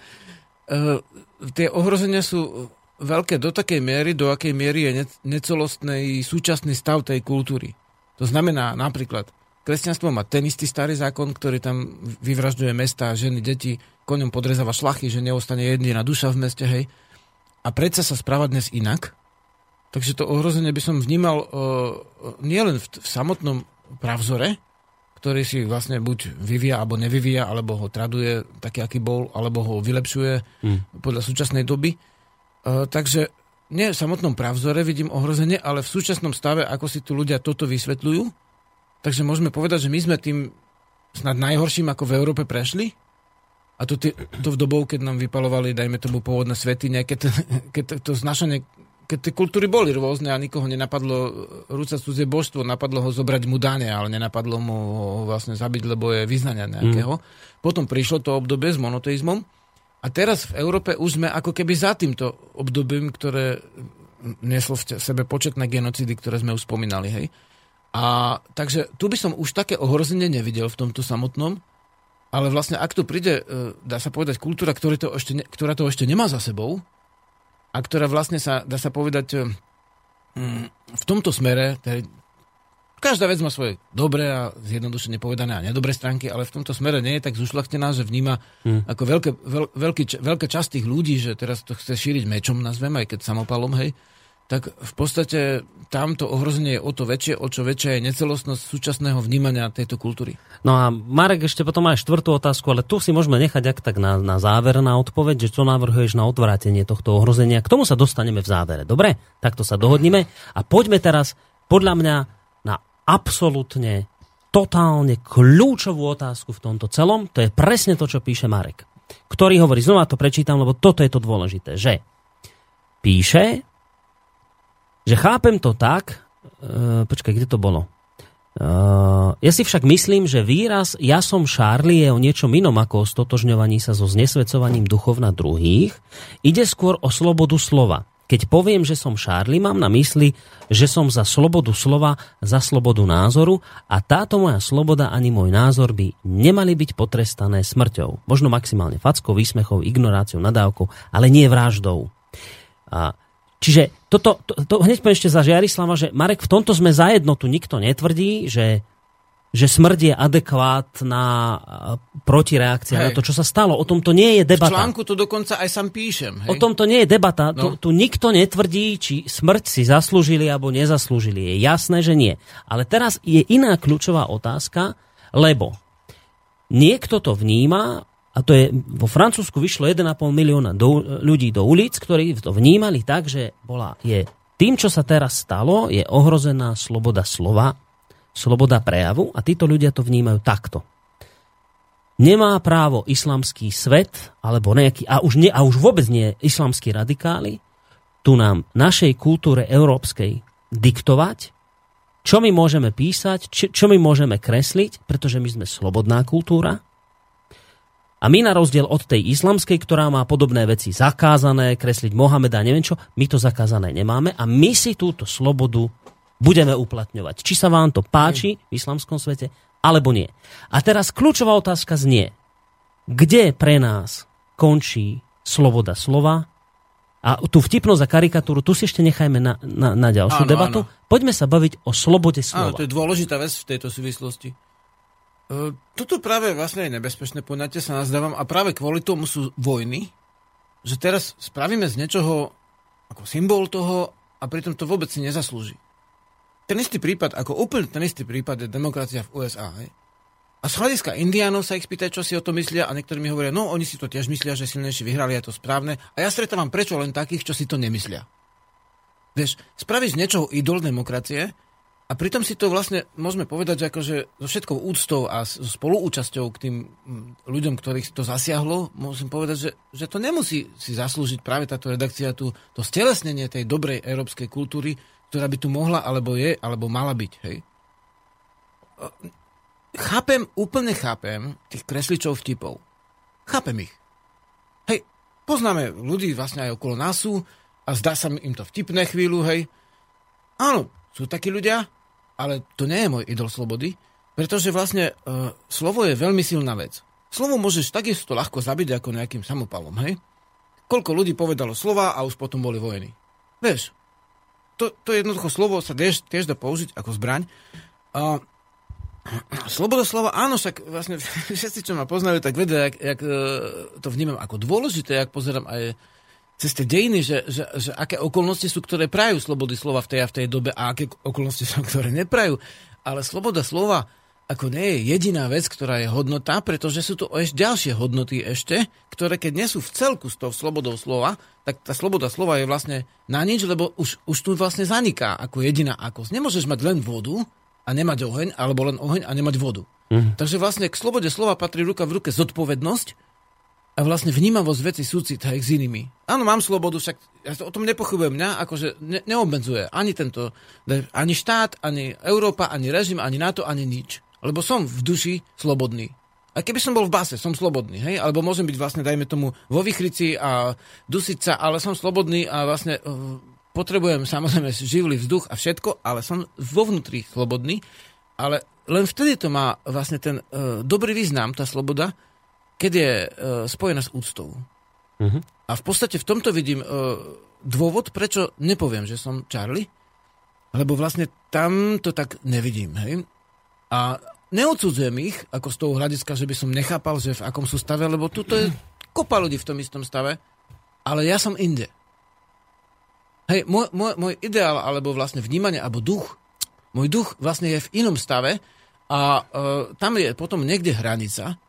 Tie ohrozenia sú veľké do takej miery, do akej miery je necelostný súčasný stav tej kultúry. To znamená napríklad, kresťanstvo má ten istý starý zákon, ktorý tam vyvražďuje mesta, ženy, deti, koňom podrezáva šlachy, že neostane jediná duša v meste, hej. A predsa sa správa dnes inak. Takže to ohrozenie by som vnímal nielen v samotnom pravzore, ktorý si vlastne buď vyvíja, alebo nevyvíja, alebo ho traduje taký, aký bol, alebo ho vylepšuje podľa súčasnej doby. Takže nie v samotnom pravzore vidím ohrozenie, ale v súčasnom stave, ako si tu ľudia toto vysvetľujú. Takže môžeme povedať, že my sme tým snad najhorším, ako v Európe prešli. A to v dobou, keď nám vypalovali, dajme tomu, pôvodné svätyne, keď to znašanie, keď tie kultúry boli rôzne a nikoho nenapadlo rúcať cudzie božstvo, napadlo ho zobrať mu dane, ale nenapadlo mu ho vlastne zabiť, lebo je vyznania nejakého. Potom prišlo to obdobie s monoteizmom a teraz v Európe už sme ako keby za týmto obdobím, ktoré neslo v sebe početné genocidy, ktoré sme už spomínali, hej. A takže tu by som už také ohrozenie nevidel v tomto samotnom. Ale vlastne, ak tu príde, dá sa povedať, kultúra, ktorá to ešte nemá za sebou a ktorá vlastne sa, dá sa povedať, v tomto smere, každá vec má svoje dobré a zjednodušene povedané a nedobré stránky, ale v tomto smere nie je tak zušľachtená, že vníma ako veľká časť tých ľudí, že teraz to chce šíriť mečom, nazvem, aj keď samopalom, hej, tak v podstate tamto ohrozenie je o to väčšie, o čo väčšia je necelostnosť súčasného vnímania tejto kultúry. No a Marek ešte potom má štvrtú otázku, ale tu si môžeme nechať ak tak na záver, na odpoveď, že čo navrhuješ na odvrátenie tohto ohrozenia. K tomu sa dostaneme v závere, dobre? Takto sa dohodnime a poďme teraz podľa mňa na absolútne, totálne kľúčovú otázku v tomto celom. To je presne to, čo píše Marek, ktorý hovorí, znova to prečítam, lebo toto je to dôležité, že píše... že chápem to tak, počkaj, kde to bolo? Ja si však myslím, že výraz ja som Charlie je o niečom inom ako o stotožňovaní sa so znesvedcovaním duchov na druhých. Ide skôr o slobodu slova. Keď poviem, že som Charlie, mám na mysli, že som za slobodu slova, za slobodu názoru a táto moja sloboda ani môj názor by nemali byť potrestané smrťou. Možno maximálne fackou, výsmechou, ignoráciou, nadávkou, ale nie vraždou. A čiže toto, to hneď poviem ešte za Žiarislava, že Marek, v tomto sme zajedno, tu nikto netvrdí, že smrť je adekvátna protireakcia na to, čo sa stalo. O tom to nie je debata. V článku to dokonca aj sám píšem. Hej. O tom to nie je debata. No. Tu nikto netvrdí, či smrť si zaslúžili alebo nezaslúžili. Je jasné, že nie. Ale teraz je iná kľúčová otázka, lebo niekto to vníma, a to je, vo Francúzsku vyšlo 1,5 milióna ľudí do ulic, ktorí to vnímali tak, že tým, čo sa teraz stalo, je ohrozená sloboda slova, sloboda prejavu a títo ľudia to vnímajú takto. Nemá právo islamský svet, alebo nejaký, a už vôbec nie islamskí radikáli, tu nám našej kultúre európskej diktovať, čo my môžeme písať, čo my môžeme kresliť, pretože my sme slobodná kultúra. A my na rozdiel od tej islamskej, ktorá má podobné veci zakázané, kresliť Mohameda, neviem čo, my to zakázané nemáme a my si túto slobodu budeme uplatňovať. Či sa vám to páči v islamskom svete, alebo nie. A teraz kľúčová otázka znie, kde pre nás končí sloboda slova? A tú vtipnosť a karikatúru, tu si ešte nechajme na ďalšiu debatu. Áno. Poďme sa baviť o slobode slova. Áno, to je dôležitá vec v tejto súvislosti. Toto práve vlastne je nebezpečné poňatie, sa nazdávam, a práve kvôli tomu sú vojny, že teraz spravíme z niečoho ako symbol toho a pritom to vôbec si nezaslúži. Ten istý prípad, ako úplne ten istý prípad je demokracia v USA. Hej? A z hľadiska Indiánov sa ich spýtaj, čo si o to myslia, a niektorí mi hovoria, no oni si to tiež myslia, že silnejší vyhrali, je to správne. A ja stretávam prečo len takých, čo si to nemyslia. Vieš, spraviť z niečoho idol demokracie a pritom si to vlastne môžeme povedať, že akože so všetkou úctou a so spoluúčasťou k tým ľuďom, ktorých to zasiahlo, musím povedať, že to nemusí si zaslúžiť práve táto redakcia, to stelesnenie tej dobrej európskej kultúry, ktorá by tu mohla, alebo je, alebo mala byť. Hej? Chápem tých kresličov vtipov. Chápem ich. Hej, poznáme ľudí vlastne aj okolo nás sú a zdá sa im to vtipné chvíľu, hej. Áno, sú takí ľudia, ale to nie je môj idol slobody, pretože vlastne slovo je veľmi silná vec. Slovo môžeš takisto ľahko zabiť ako nejakým samopalom, hej. Koľko ľudí povedalo slova a už potom boli vojny. Vieš, to jednoducho slovo sa tiež dá použiť ako zbraň. Sloboda slova, áno, však vlastne všetci, čo ma poznajú, tak vedia, jak to vnímam ako dôležité, jak pozerám aj cez tie dejiny, že aké okolnosti sú, ktoré prajú slobody slova v tej dobe a aké okolnosti sú, ktoré neprajú. Ale sloboda slova ako nie je jediná vec, ktorá je hodnota, pretože sú tu ešte ďalšie hodnoty ktoré keď nie sú v celku s tou slobodou slova, tak tá sloboda slova je vlastne na nič, lebo už tu vlastne zaniká ako jediná akosť. Nemôžeš mať len vodu a nemať oheň, alebo len oheň a nemať vodu. Takže vlastne k slobode slova patrí ruka v ruke zodpovednosť a vlastne vnímavosť veci súcit aj s inými. Áno, mám slobodu, však ja o tom nepochybujem, mňa akože neobmedzuje ani tento, ani štát, ani Európa, ani režim, ani NATO, ani nič. Lebo som v duši slobodný. A keby som bol v base, som slobodný, hej? Alebo môžem byť vlastne, dajme tomu, vo výchrici a dusiť sa, ale som slobodný a vlastne potrebujem samozrejme živlý vzduch a všetko, ale som vo vnútri slobodný, ale len vtedy to má vlastne ten dobrý význam, tá sloboda, keď je spojená s úctou. Mm-hmm. A v podstate v tomto vidím dôvod, prečo nepoviem, že som Charlie, lebo vlastne tam to tak nevidím. Hej? A neodsudzujem ich, ako z toho hľadiska, že by som nechápal, že v akom sú stave, lebo tuto je kopa ľudí v tom istom stave, ale ja som inde. Hej, môj ideál, alebo vlastne vnímanie, alebo duch, môj duch vlastne je v inom stave a tam je potom niekde hranica,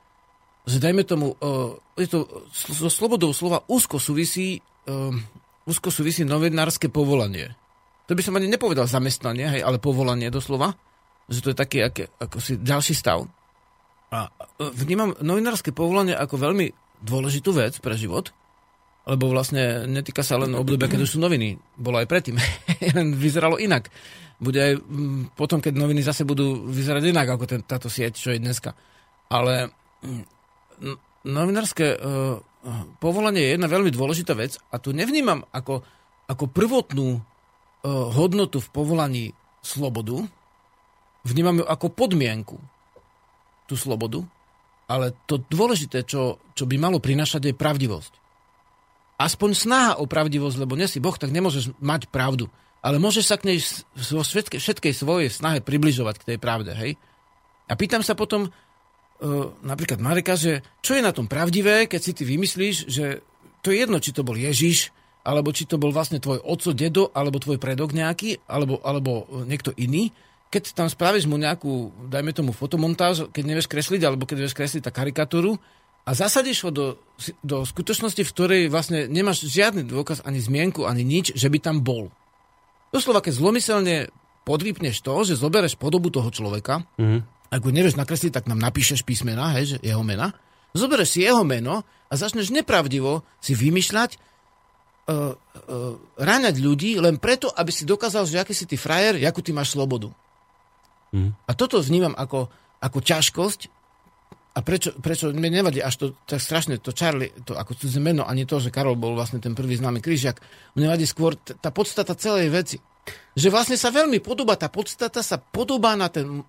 že dajme tomu, je to so slobodou slova úzko súvisí novinárske povolanie. To by som ani nepovedal zamestnanie, hej, ale povolanie doslova, že to je taký ako si ďalší stav. A vnímam novinárske povolanie ako veľmi dôležitú vec pre život, lebo vlastne netýka sa len obdobia, keď už sú noviny. Bolo aj predtým. Len vyzeralo inak. Bude aj potom, keď noviny zase budú vyzerať inak, ako táto sieť, čo je dneska. Ale novinárske povolanie je jedna veľmi dôležitá vec a tu nevnímam ako prvotnú hodnotu v povolaní slobodu. Vnímam ju ako podmienku, tú slobodu, ale to dôležité, čo by malo prinášať, je pravdivosť. Aspoň snaha o pravdivosť, lebo nie si Boh, tak nemôžeš mať pravdu. Ale môžeš sa k nej vo všetkej svojej snahe približovať k tej pravde, hej? A pýtam sa potom napríklad Mareka, že čo je na tom pravdivé, keď si ty vymyslíš, že to je jedno, či to bol Ježiš, alebo či to bol vlastne tvoj otco, dedo, alebo tvoj predok nejaký, alebo niekto iný. Keď tam spravíš mu nejakú, dajme tomu, fotomontáž, keď nevieš kresliť, alebo keď vieš kresliť tá karikatúru, a zasadíš ho do skutočnosti, v ktorej vlastne nemáš žiadny dôkaz, ani zmienku, ani nič, že by tam bol. Doslova, keď zlomyselne podvýpneš to, že zobereš podobu toho človeka, ak ho nevieš nakresliť, tak nám napíšeš písmena, hej, že jeho mena, zobereš si jeho meno a začneš nepravdivo si vymýšľať, ráňať ľudí len preto, aby si dokázal, že aký si ty frajer, jakú ty máš slobodu. A toto vnímam ako ťažkosť, A prečo mi nevadí až to tak strašne, to Charlie, to ako cudzie meno, ani to, že Karol bol vlastne ten prvý známy križiak, mne vadí skôr tá podstata celej veci. Že vlastne sa veľmi podobá, tá podstata sa podobá na to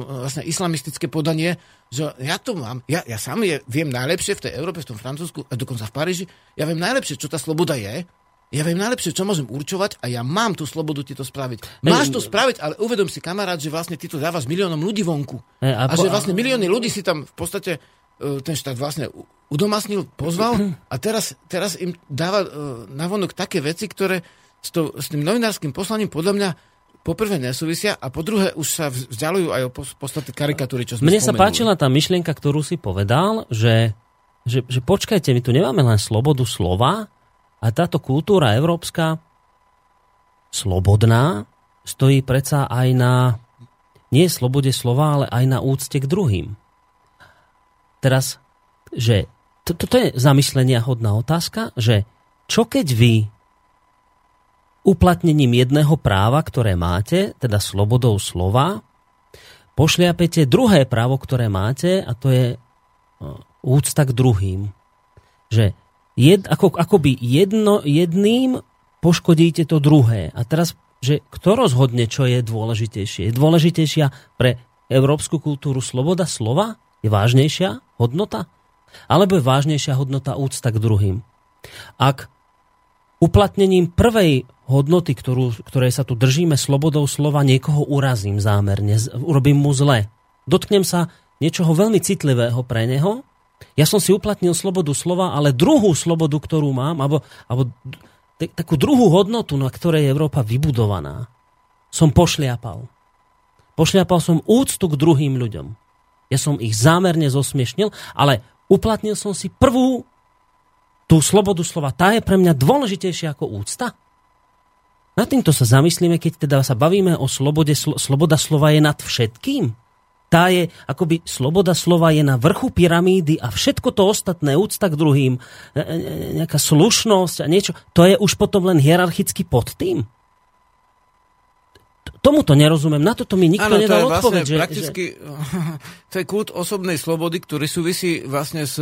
vlastne islamistické podanie, že ja to mám, ja sám viem najlepšie v tej Európe, v tom Francúzsku, a dokonca v Paríži, ja viem najlepšie, čo tá sloboda je, ja viem najlepšie, čo môžem určovať a ja mám tú slobodu ti to spraviť. Máš to spraviť, ale uvedom si, kamarát, že vlastne ty to dávaš miliónom ľudí vonku. A že vlastne milióny ľudí si tam v podstate ten štát vlastne udomácnil, pozval a teraz im dáva navonok také veci, ktoré s tým novinárskym poslaním podľa mňa poprvé nesúvisia a po druhé už sa vzdialujú aj o podstate karikatúry, čo sme spomenuli. Mne sa páčila tá myšlienka, ktorú si povedal, že počkajte, my tu nemáme len slobodu slova, a táto kultúra európska, slobodná, stojí predsa aj na, nie slobode slova, ale aj na úcte k druhým. Teraz, že toto je zamyslenia hodná otázka, že čo keď vy uplatnením jedného práva, ktoré máte, teda slobodou slova, pošliapete druhé právo, ktoré máte, a to je úcta k druhým. Že akoby jedným poškodíte to druhé. A teraz, že kto rozhodne, čo je dôležitejšie? Je dôležitejšia pre európsku kultúru sloboda slova? Je vážnejšia hodnota? Alebo je vážnejšia hodnota úcta k druhým? Ak uplatnením prvej hodnoty, ktorej sa tu držíme, slobodou slova, niekoho urazím zámerne, urobím mu zle, dotknem sa niečoho veľmi citlivého pre neho, ja som si uplatnil slobodu slova, ale druhú slobodu, ktorú mám, alebo takú druhú hodnotu, na ktorej je Európa vybudovaná, som pošliapal. Pošliapal som úctu k druhým ľuďom. Ja som ich zámerne zosmiešnil, ale uplatnil som si prvú tú slobodu slova. Tá je pre mňa dôležitejšia ako úcta. Nad týmto sa zamyslíme, keď teda sa bavíme o slobode. Sloboda slova je nad všetkým. Tá je, akoby sloboda slova je na vrchu pyramídy a všetko to ostatné, úcta k druhým, nejaká slušnosť a niečo, to je už potom len hierarchicky pod tým. Tomuto nerozumiem, na toto mi nikto nedal odpoveď. Vlastne prakticky, to je kult osobnej slobody, ktorý súvisí vlastne s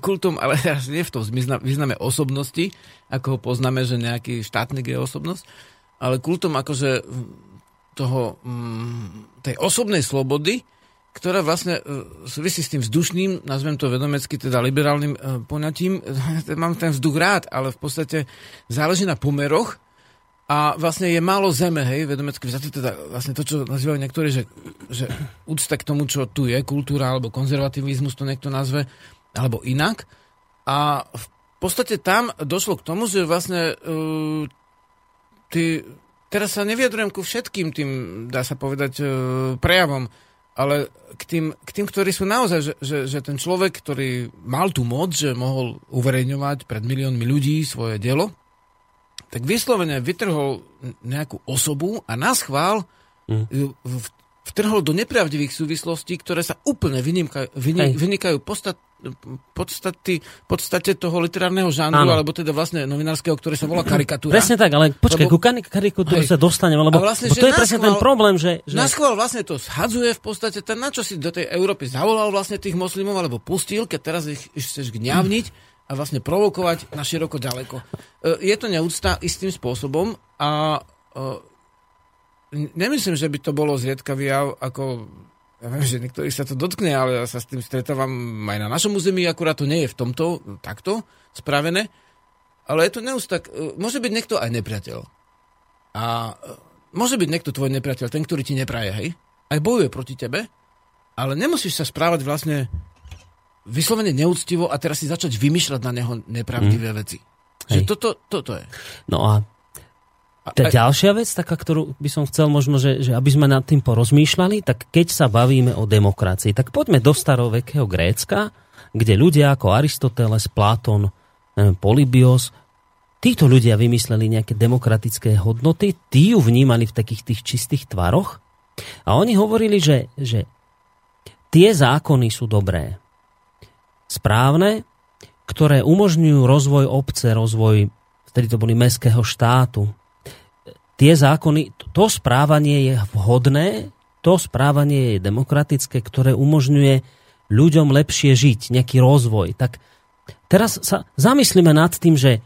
kultom, ale teraz nie v tom význame osobnosti, ako ho poznáme, že nejaký štátnik je osobnosť, ale kultom akože tej osobnej slobody, ktorá vlastne súvisí s tým vzdušným, nazvem to vedomecky, teda liberálnym poňatím. Mám ten vzduch rád, ale v podstate záleží na pomeroch a vlastne je málo zeme, hej, vedomecky vzaté, teda vlastne to, čo nazývajú niektorí, že úcta k tomu, čo tu je, kultúra alebo konzervativizmus, to niekto nazve, alebo inak. A v podstate tam došlo k tomu, že vlastne Teraz sa nevyjadrujem ku všetkým tým, dá sa povedať, prejavom, ale k tým, ktorí sú naozaj, že ten človek, ktorý mal tú moc, že mohol uverejňovať pred miliónmi ľudí svoje dielo, tak vyslovene vytrhol nejakú osobu a naschvál vtrhol do nepravdivých súvislostí, ktoré sa úplne vynikajú podstate toho literárneho žánru, alebo teda vlastne novinárskeho, ktoré sa volá karikatúra. Presne tak, ale počkaj, ku karikatúre sa dostaneme, lebo vlastne, to je presne ten problém, že naschvál vlastne to zhadzuje v podstate, ten, na čo si do tej Európy zavolal vlastne tých moslimov, alebo pustil, keď teraz ich chceš gňavniť a vlastne provokovať na široko ďaleko. Je to neúcta istým spôsobom a nemyslím, že by to bolo zriedkavý jav, ako ja viem, že niektorých sa to dotkne, ale ja sa s tým stretávam aj na našom území, akurát to nie je v tomto takto spravené, ale je to neustak. Môže byť niekto aj nepriateľ. A môže byť niekto tvoj nepriateľ, ten, ktorý ti nepraje, hej? Aj bojuje proti tebe, ale nemusíš sa správať vlastne vyslovene neúctivo a teraz si začať vymýšľať na neho nepravdivé veci. Že toto je. No a tá ďalšia vec, taká, ktorú by som chcel možno, že aby sme nad tým porozmýšľali, tak keď sa bavíme o demokracii, tak poďme do starovekého Grécka, kde ľudia ako Aristoteles, Platón, Polybios, títo ľudia vymysleli nejaké demokratické hodnoty, tí ju vnímali v takých tých čistých tvaroch a oni hovorili, že tie zákony sú dobré, správne, ktoré umožňujú rozvoj obce, rozvoj, vtedy to boli mestského štátu. Tie zákony, to správanie je vhodné to správanie je demokratické, ktoré umožňuje ľuďom lepšie žiť, nejaký rozvoj. Tak teraz sa zamyslíme nad tým, že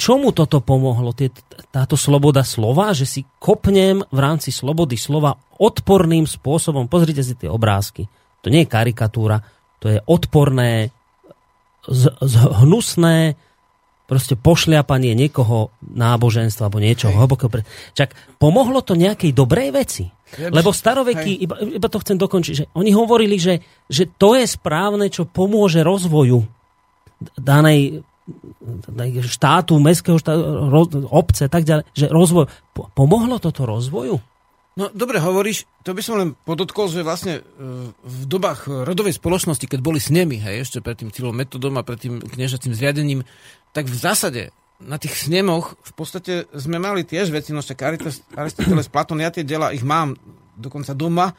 čomu toto pomohlo, táto sloboda slova, že si kopnem v rámci slobody slova odporným spôsobom. Pozrite si tie obrázky. To nie je karikatúra, to je odporné, hnusné proste pošliapanie niekoho náboženstva alebo niečoho hlbokého. Čak pomohlo to nejakej dobrej veci? Lebo staroveky, iba to chcem dokončiť, že oni hovorili, že to je správne, čo pomôže rozvoju danej štátu, mestského štátu, obce, tak ďalej, že rozvoj. Pomohlo toto rozvoju? No, dobre hovoríš, to by som len podotkol, že vlastne v dobách rodovej spoločnosti, keď boli snemy, hej, ešte pred tým Cyrilom metodom a pred tým kniežacím zriadením, tak v zásade na tých snemoch v podstate sme mali tiež veci, no však Aristoteles, Platón, ja tie diela, ich mám dokonca doma.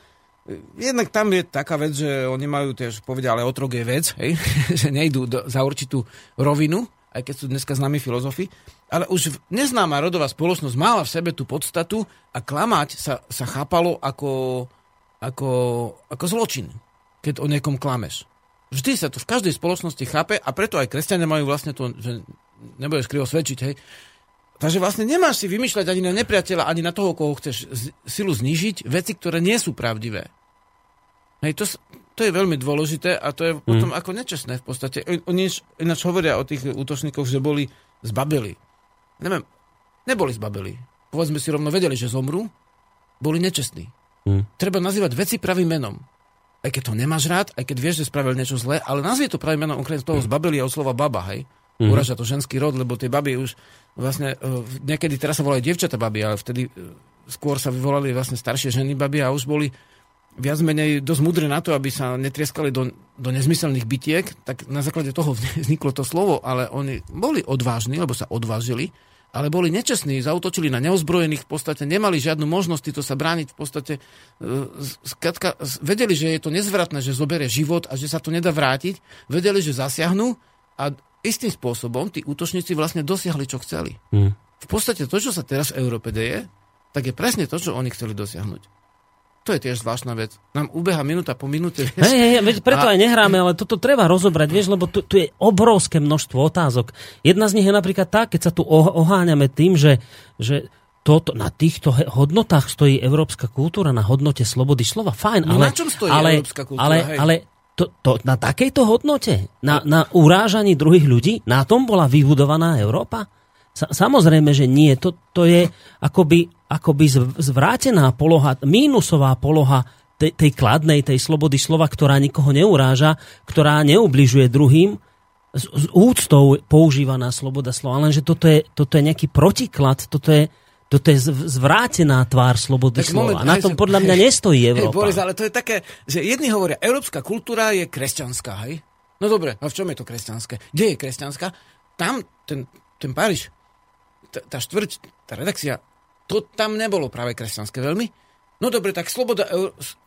Jednak tam je taká vec, že oni majú tiež, povedia, ale otrok je vec, hej, že nejdú za určitú rovinu, aj keď sú dneska známi filozofi, ale už neznáma rodová spoločnosť mala v sebe tú podstatu a klamať sa chápalo ako zločin, keď o niekom klameš. Vždy sa to v každej spoločnosti chápe a preto aj kresťania majú vlastne to, že nebudeš krivo svedčiť, hej. Takže vlastne nemáš si vymýšľať ani na nepriateľa, ani na toho, koho chceš silu znížiť, veci, ktoré nie sú pravdivé. Hej, to je veľmi dôležité a to je potom ako nečestné v podstate. Oni ináč hovoria o tých útočníkoch, že boli zbabeli. Neviem, neboli zbabeli. Povedzme si rovno, vedeli, že zomru, boli nečestní. Treba nazývať veci pravým menom. Aj keď to nemáš rád, aj keď vieš, že spravil niečo zlé, ale nazvie to pravým menom, okrem toho zbabeli a od slova baba, hej. Uraža to ženský rod, lebo tie baby už vlastne, niekedy teraz sa volajú dievčatá baby, ale vtedy skôr sa vyvolali vlastne staršie ženy baby a už boli viac menej dosť múdre na to, aby sa netrieskali do nezmyselných bitiek, tak na základe toho vzniklo to slovo, ale oni boli odvážni, lebo sa odvážili, ale boli nečestní, zaútočili na neozbrojených v podstate, nemali žiadnu možnosť týto sa brániť v podstate. Skrátka, vedeli, že je to nezvratné, že zoberie život a že sa to nedá vrátiť, vedeli, že zasiahnu a istým spôsobom tí útočníci vlastne dosiahli, čo chceli. V podstate to, čo sa teraz v Európe deje, tak je presne to, čo oni chceli dosiahnuť. To je tiež zvláštna vec. Nám ubeha minúta po minúte. Preto aj nehráme, ale toto treba rozobrať, vieš, lebo tu je obrovské množstvo otázok. Jedna z nich je napríklad tá, keď sa tu oháňame tým, že toto, na týchto hodnotách stojí európska kultúra, na hodnote slobody slova. Fajn, ale... No, na čom stojí európska kultúra? To na takejto hodnote? Na urážaní druhých ľudí? Na tom bola vybudovaná Európa? Samozrejme, že nie. To je akoby zvrátená poloha, mínusová poloha tej kladnej, tej slobody slova, ktorá nikoho neuráža, ktorá neubližuje druhým. S úctou používaná sloboda slova. Lenže toto je nejaký protiklad, toto je zvrátená tvár slobody slova. Na tom podľa mňa nestojí Európa. Boris, ale to je také, že jedni hovoria, európska kultúra je kresťanská, hej? No dobre, a v čom je to kresťanské? Kde je kresťanská? Tam, ten Páriž, tá štvrť, tá redakcia, to tam nebolo práve kresťanské veľmi. No dobre, tak sloboda,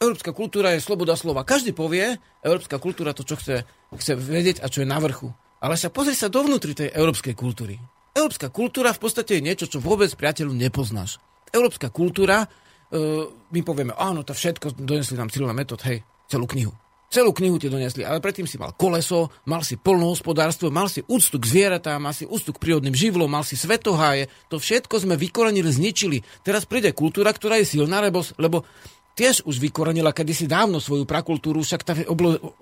európska kultúra je sloboda slova. Každý povie, európska kultúra to, čo chce vedieť a čo je na vrchu. Ale sa pozri sa dovnútri tej európskej kultúry. Európska kultúra v podstate je niečo, čo vôbec priateľu nepoznáš. Európska kultúra, my povieme, áno, to všetko donesli nám Cyrilov metód, hej, celú knihu. Celú knihu ti donesli, ale predtým si mal koleso, mal si poľnohospodárstvo, mal si úctu k zvieratám, mal si úctu k prírodným živlom, mal si svetoháje. To všetko sme vykorenili, zničili. Teraz príde kultúra, ktorá je silná, lebo tiež už vykorenila kedysi dávno svoju prakultúru, však tá v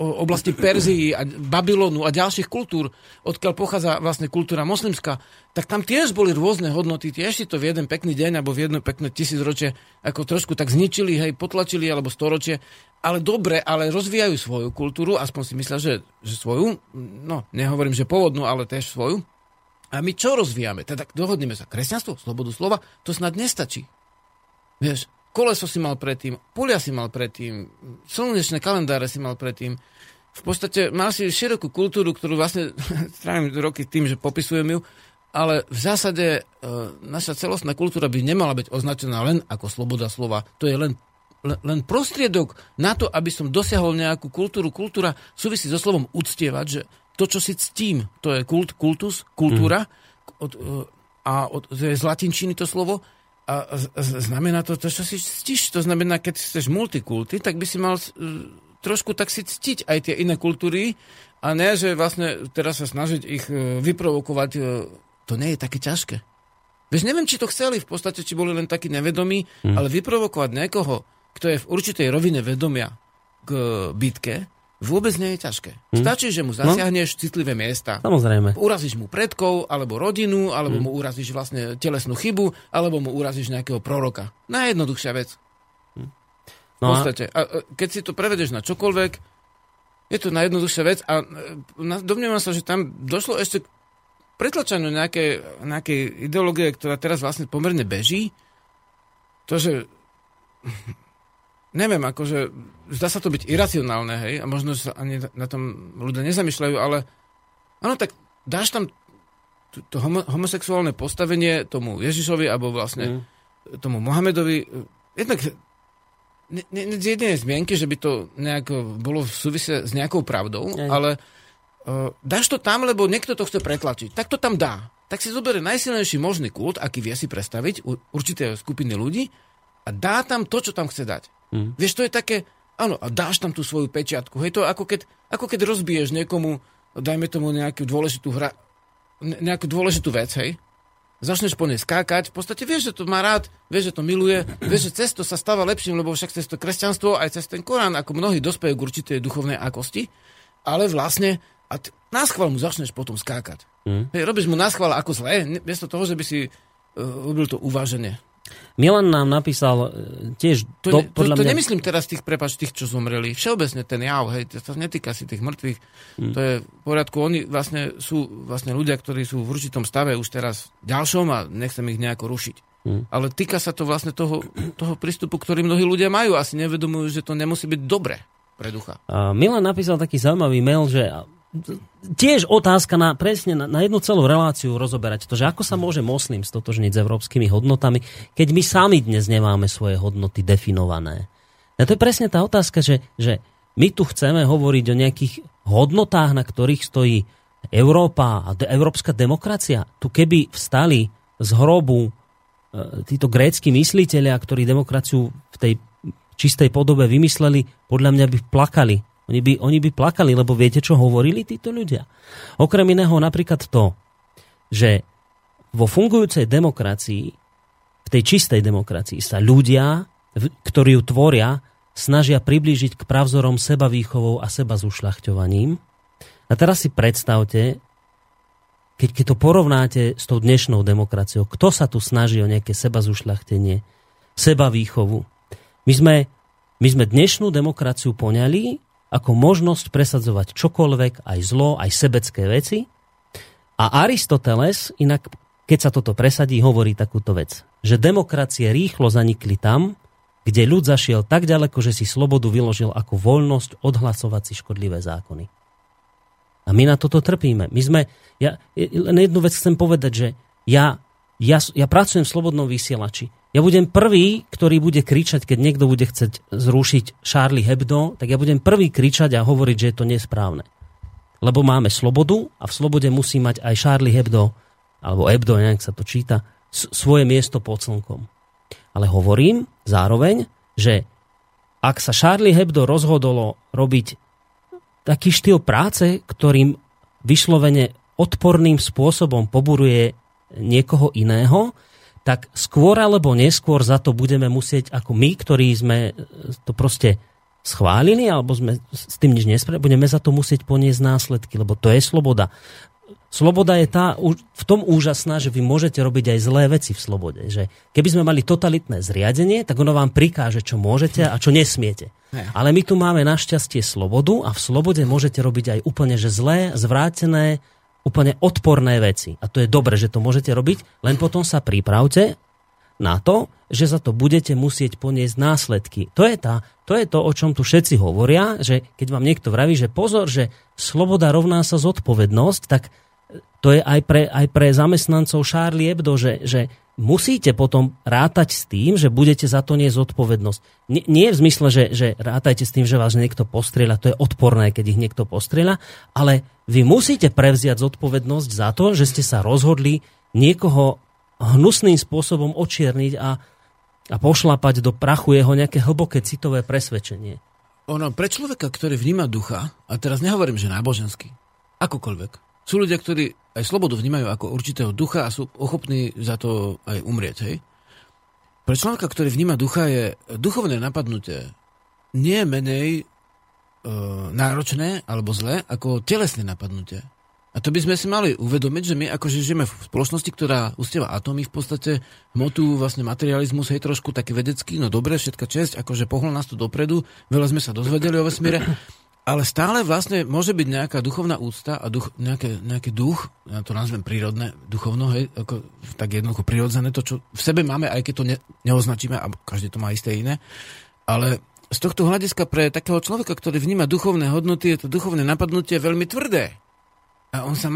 oblasti Perzii a Babylonu a ďalších kultúr, odkiaľ pochádza vlastne kultúra moslimská, tak tam tiež boli rôzne hodnoty, tiež si to v jeden pekný deň alebo v jedno pekné tisícročie ako trošku tak zničili, hej, potlačili alebo storočie, ale dobre, ale rozvíjajú svoju kultúru, aspoň si myslia, že svoju, no nehovorím, že pôvodnú, ale tiež svoju. A my čo rozvíjame? Teda dohodneme sa, kresťanstvo, slobodu slova, to snad nestačí. Vieš, koleso si mal predtým, polia si mal predtým, slnečné kalendáre si mal predtým. V podstate mal si širokú kultúru, ktorú vlastne strávim roky tým, že popisujem ju, ale v zásade naša celostná kultúra by nemala byť označená len ako sloboda slova. To je len prostriedok na to, aby som dosiahol nejakú kultúru. Kultúra súvisí so slovom uctievať, že to, čo si ctím, to je kultus, kultúra, od, a od, to je z latinčiny to slovo. A znamená to, čo si ctiš, to znamená, keď chceš multikulty, tak by si mal trošku tak si ctiť aj tie iné kultúry a ne, že vlastne teraz sa snažiť ich vyprovokovať, to nie je také ťažké. Vieš, neviem, či to chceli v podstate, či boli len takí nevedomí, ale vyprovokovať niekoho, kto je v určitej rovine vedomia k bitke, vôbec nie je ťažké. Stačí, že mu zasiahneš citlivé miesta. Samozrejme. Urazíš mu predkov, alebo rodinu, alebo mu urazíš vlastne telesnú chybu, alebo mu urazíš nejakého proroka. Najjednoduchšia vec. No v podstate. A keď si to prevedeš na čokoľvek, je to najjednoduchšia vec a domnievam sa, že tam došlo ešte k pretlačaniu nejakej ideológie, ktorá teraz vlastne pomerne beží. To, že neviem, akože zdá sa to byť iracionálne, hej, a možno sa ani na tom ľudia nezamýšľajú, ale áno, tak dáš tam to homosexuálne postavenie tomu Ježišovi, alebo vlastne tomu Mohamedovi. Jednak z jednej zmienky, že by to nejak bolo v súvise s nejakou pravdou, ale dáš to tam, lebo niekto to chce pretlačiť. Tak to tam dá. Tak si zoberie najsilnejší možný kult, aký vie si predstaviť určité skupiny ľudí a dá tam to, čo tam chce dať. Vieš, to je také, áno, a dáš tam tú svoju pečiatku, hej, to ako keď rozbiješ niekomu, dajme tomu nejakú dôležitú vec, hej, začneš po nej skákať, v podstate vieš, že to má rád, vieš, že to miluje, vieš, že cez to sa stáva lepším, lebo však cez to kresťanstvo, aj cez ten Korán, ako mnohí dospejú k určitej duchovnej akosti, ale vlastne, a náschval mu začneš potom skákať. Hej, robíš mu náschval ako zlé, miesto toho, že by si robil to uváženie. Milan nám napísal tiež... To nemyslím teraz tých, čo zomreli. Všeobecne ten jav, hej, to sa netýka si tých mŕtvych. To je v poriadku. Oni vlastne sú vlastne ľudia, ktorí sú v určitom stave už teraz ďalšom a nechcem ich nejako rušiť. Ale týka sa to vlastne toho prístupu, ktorý mnohí ľudia majú. Asi nevedomujú, že to nemusí byť dobre pre ducha. A Milan napísal taký zaujímavý mail, že... Tiež otázka na jednu celú reláciu rozoberať to, že ako sa môže moslim stotožniť s európskymi hodnotami, keď my sami dnes nemáme svoje hodnoty definované. A to je presne tá otázka, že my tu chceme hovoriť o nejakých hodnotách, na ktorých stojí Európa a európska demokracia. Tu keby vstali z hrobu títo grécki myslitelia, ktorí demokraciu v tej čistej podobe vymysleli, podľa mňa by plakali. Oni by plakali, lebo viete, čo hovorili títo ľudia. Okrem iného napríklad to, že vo fungujúcej demokracii, v tej čistej demokracii sa ľudia, ktorí ju tvoria, snažia priblížiť k pravzorom sebavýchovou a sebazušľachťovaním. A teraz si predstavte, keď to porovnáte s tou dnešnou demokraciou, kto sa tu snaží o nejaké sebazušľachtenie, sebavýchovu. My sme dnešnú demokraciu poňali ako možnosť presadzovať čokoľvek, aj zlo, aj sebecké veci. A Aristoteles, inak keď sa toto presadí, hovorí takúto vec, že demokracie rýchlo zanikli tam, kde ľud zašiel tak ďaleko, že si slobodu vyložil ako voľnosť odhlasovať si škodlivé zákony. A my na toto trpíme. Len jednu vec chcem povedať, že ja pracujem v slobodnom vysielači. Ja budem prvý, ktorý bude kričať, keď niekto bude chcieť zrušiť Charlie Hebdo, tak ja budem prvý kričať a hovoriť, že je to nesprávne. Lebo máme slobodu a v slobode musí mať aj Charlie Hebdo, alebo Hebdo, nejak sa to číta, svoje miesto pod slnkom. Ale hovorím zároveň, že ak sa Charlie Hebdo rozhodlo robiť taký štýl práce, ktorým vyslovene odporným spôsobom poburuje niekoho iného, tak skôr alebo neskôr za to budeme musieť, ako my, ktorí sme to proste schválili, alebo sme s tým nič nespravili, budeme za to musieť poniesť následky, lebo to je sloboda. Sloboda je tá v tom úžasná, že vy môžete robiť aj zlé veci v slobode. Že keby sme mali totalitné zriadenie, tak ono vám prikáže, čo môžete a čo nesmiete. Ale my tu máme našťastie slobodu a v slobode môžete robiť aj úplne že zlé, zvrátené, úplne odporné veci. A to je dobre, že to môžete robiť, len potom sa pripravte na to, že za to budete musieť poniesť následky. To je to, o čom tu všetci hovoria, že keď vám niekto vraví, že pozor, že sloboda rovná sa zodpovednosť, tak to je aj pre zamestnancov Charlie Hebdo, že musíte potom rátať s tým, že budete za to niesť zodpovednosť. Nie v zmysle, že rátajte s tým, že vás niekto postrieľa, to je odporné, keď ich niekto postrieľa, ale vy musíte prevziať zodpovednosť za to, že ste sa rozhodli niekoho hnusným spôsobom očierniť a pošlapať do prachu jeho nejaké hlboké citové presvedčenie. Ono, pre človeka, ktorý vníma ducha, a teraz nehovorím, že náboženský, akokoľvek, sú ľudia, ktorí aj slobodu vnímajú ako určitého ducha a sú ochopní za to aj umrieť, hej? Pre človeka, ktorý vníma ducha, je duchovné napadnutie nie menej náročné alebo zlé ako telesné napadnutie. A to by sme si mali uvedomiť, že my akože žijeme v spoločnosti, ktorá ustieva atómy v podstate, hmotu, vlastne materializmus, hej, trošku taký vedecký, no dobre, všetka česť, akože pohol nás tu dopredu, veľa sme sa dozvedeli o vesmíre, ale stále vlastne môže byť nejaká duchovná úcta a duch, nejaký duch, ja to nazvem prírodné, duchovno, hej, ako, tak jednoducho prirodzené, to, čo v sebe máme, aj keď to neoznačíme, a každý to má isté iné, ale z tohto hľadiska pre takého človeka, ktorý vníma duchovné hodnoty, je to duchovné napadnutie veľmi tvrdé. A on sa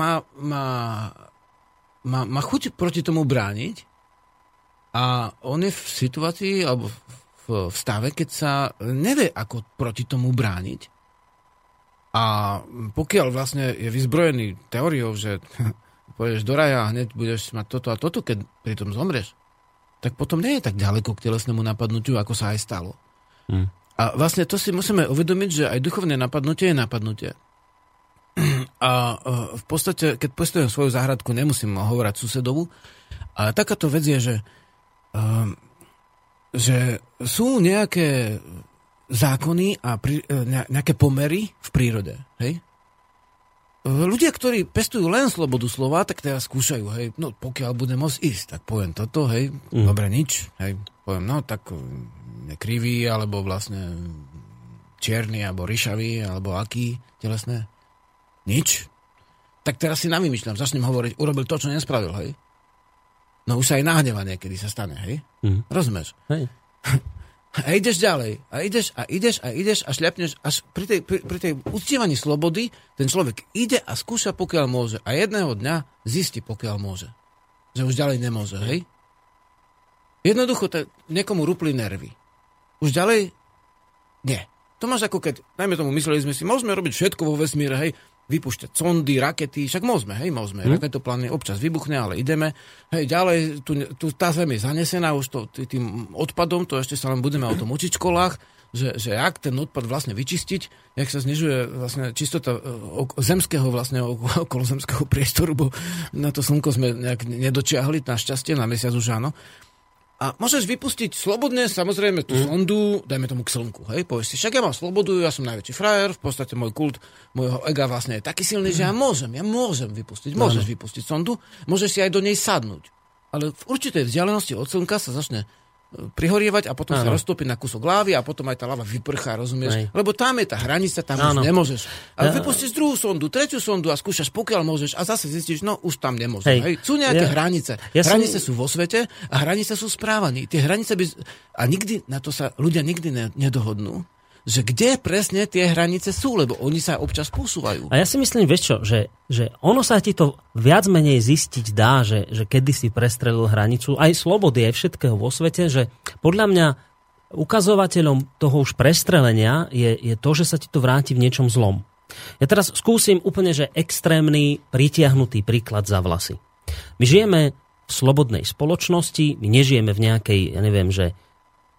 má chuť proti tomu brániť a on je v situácii alebo v stave, keď sa nevie, ako proti tomu brániť. A pokiaľ vlastne je vyzbrojený teóriou, že pôjdeš do raja a hneď budeš mať toto a toto, keď pri tom zomrieš, tak potom nie je tak ďaleko k telesnému napadnutiu, ako sa aj stalo. A vlastne to si musíme uvedomiť, že aj duchovné napadnutie je napadnutie. A v podstate, keď postavím svoju záhradku, nemusím hovoriť susedovu. A takáto vec je, že sú nejaké zákony a nejaké pomery v prírode. Hej? Ľudia, ktorí pestujú len slobodu slova, tak teraz skúšajú, hej, no pokiaľ budem môcť ísť, tak poviem toto, hej, dobre, nič, hej, poviem, no tak nekrivý, alebo vlastne čierny, alebo ryšavý, alebo aký, telesné. Nič. Tak teraz si navymýšľam, začnem hovoriť, urobil to, čo nespravil, hej? No už sa aj nahneva niekedy sa stane, hej? Mm. Rozumieš? Hej. A ideš ďalej. A ideš a šľapneš až pri tej uctievaní slobody ten človek ide a skúša, pokiaľ môže. A jedného dňa zistí, pokiaľ môže. Že už ďalej nemôže, hej? Jednoducho niekomu rúpli nervy. Už ďalej? Nie. To máš ako keď, najmä tomu mysleli sme si, môžeme robiť všetko vo vesmíre, hej? Vypúšťať sondy, rakety, však môžeme, raketoplány občas vybuchne, ale ideme. Hej, ďalej, tu tá zem je zanesená už to, tým odpadom, to ešte sa len budeme o tom učiť v školách, že jak ten odpad vlastne vyčistiť, jak sa znižuje vlastne čistota zemského, vlastne okolozemského priestoru, bo na to slnko sme nejak nedočiahli, našťastie, na mesiac už áno. A môžeš vypustiť slobodne, samozrejme, tú sondu, dajme tomu k slnku, hej, povieš si, však ja mám slobodu, ja som najväčší frajer, v podstate môj kult, môjho ega vlastne je taký silný, že ja môžem vypustiť, môžeš vypustiť sondu, môžeš si aj do nej sadnúť. Ale v určitej vzdialenosti od slnka sa začne prihorievať a potom sa roztopí na kúsok lávy a potom aj tá lava vyprchá, rozumieš? Aj. Lebo tam je tá hranica, tam už nemôžeš. Ale vypustíš druhú sondu, tretiu sondu a skúšaš, pokiaľ môžeš, a zase zistíš, no už tam nemôžeš. Hej. Sú nejaké hranice. Hranice sú vo svete a hranice sú správaní. Tie hranice a nikdy na to sa ľudia nikdy nedohodnú, že kde presne tie hranice sú, lebo oni sa občas posúvajú. A ja si myslím, vieš čo, že ono sa ti to viac menej zistiť dá, že kedy si prestrelil hranicu, aj slobody, aj všetkého vo svete, že podľa mňa ukazovateľom toho už prestrelenia je to, že sa ti to vráti v niečom zlom. Ja teraz skúsim úplne, že extrémny, pritiahnutý príklad za vlasy. My žijeme v slobodnej spoločnosti, my nežijeme v nejakej, ja neviem, že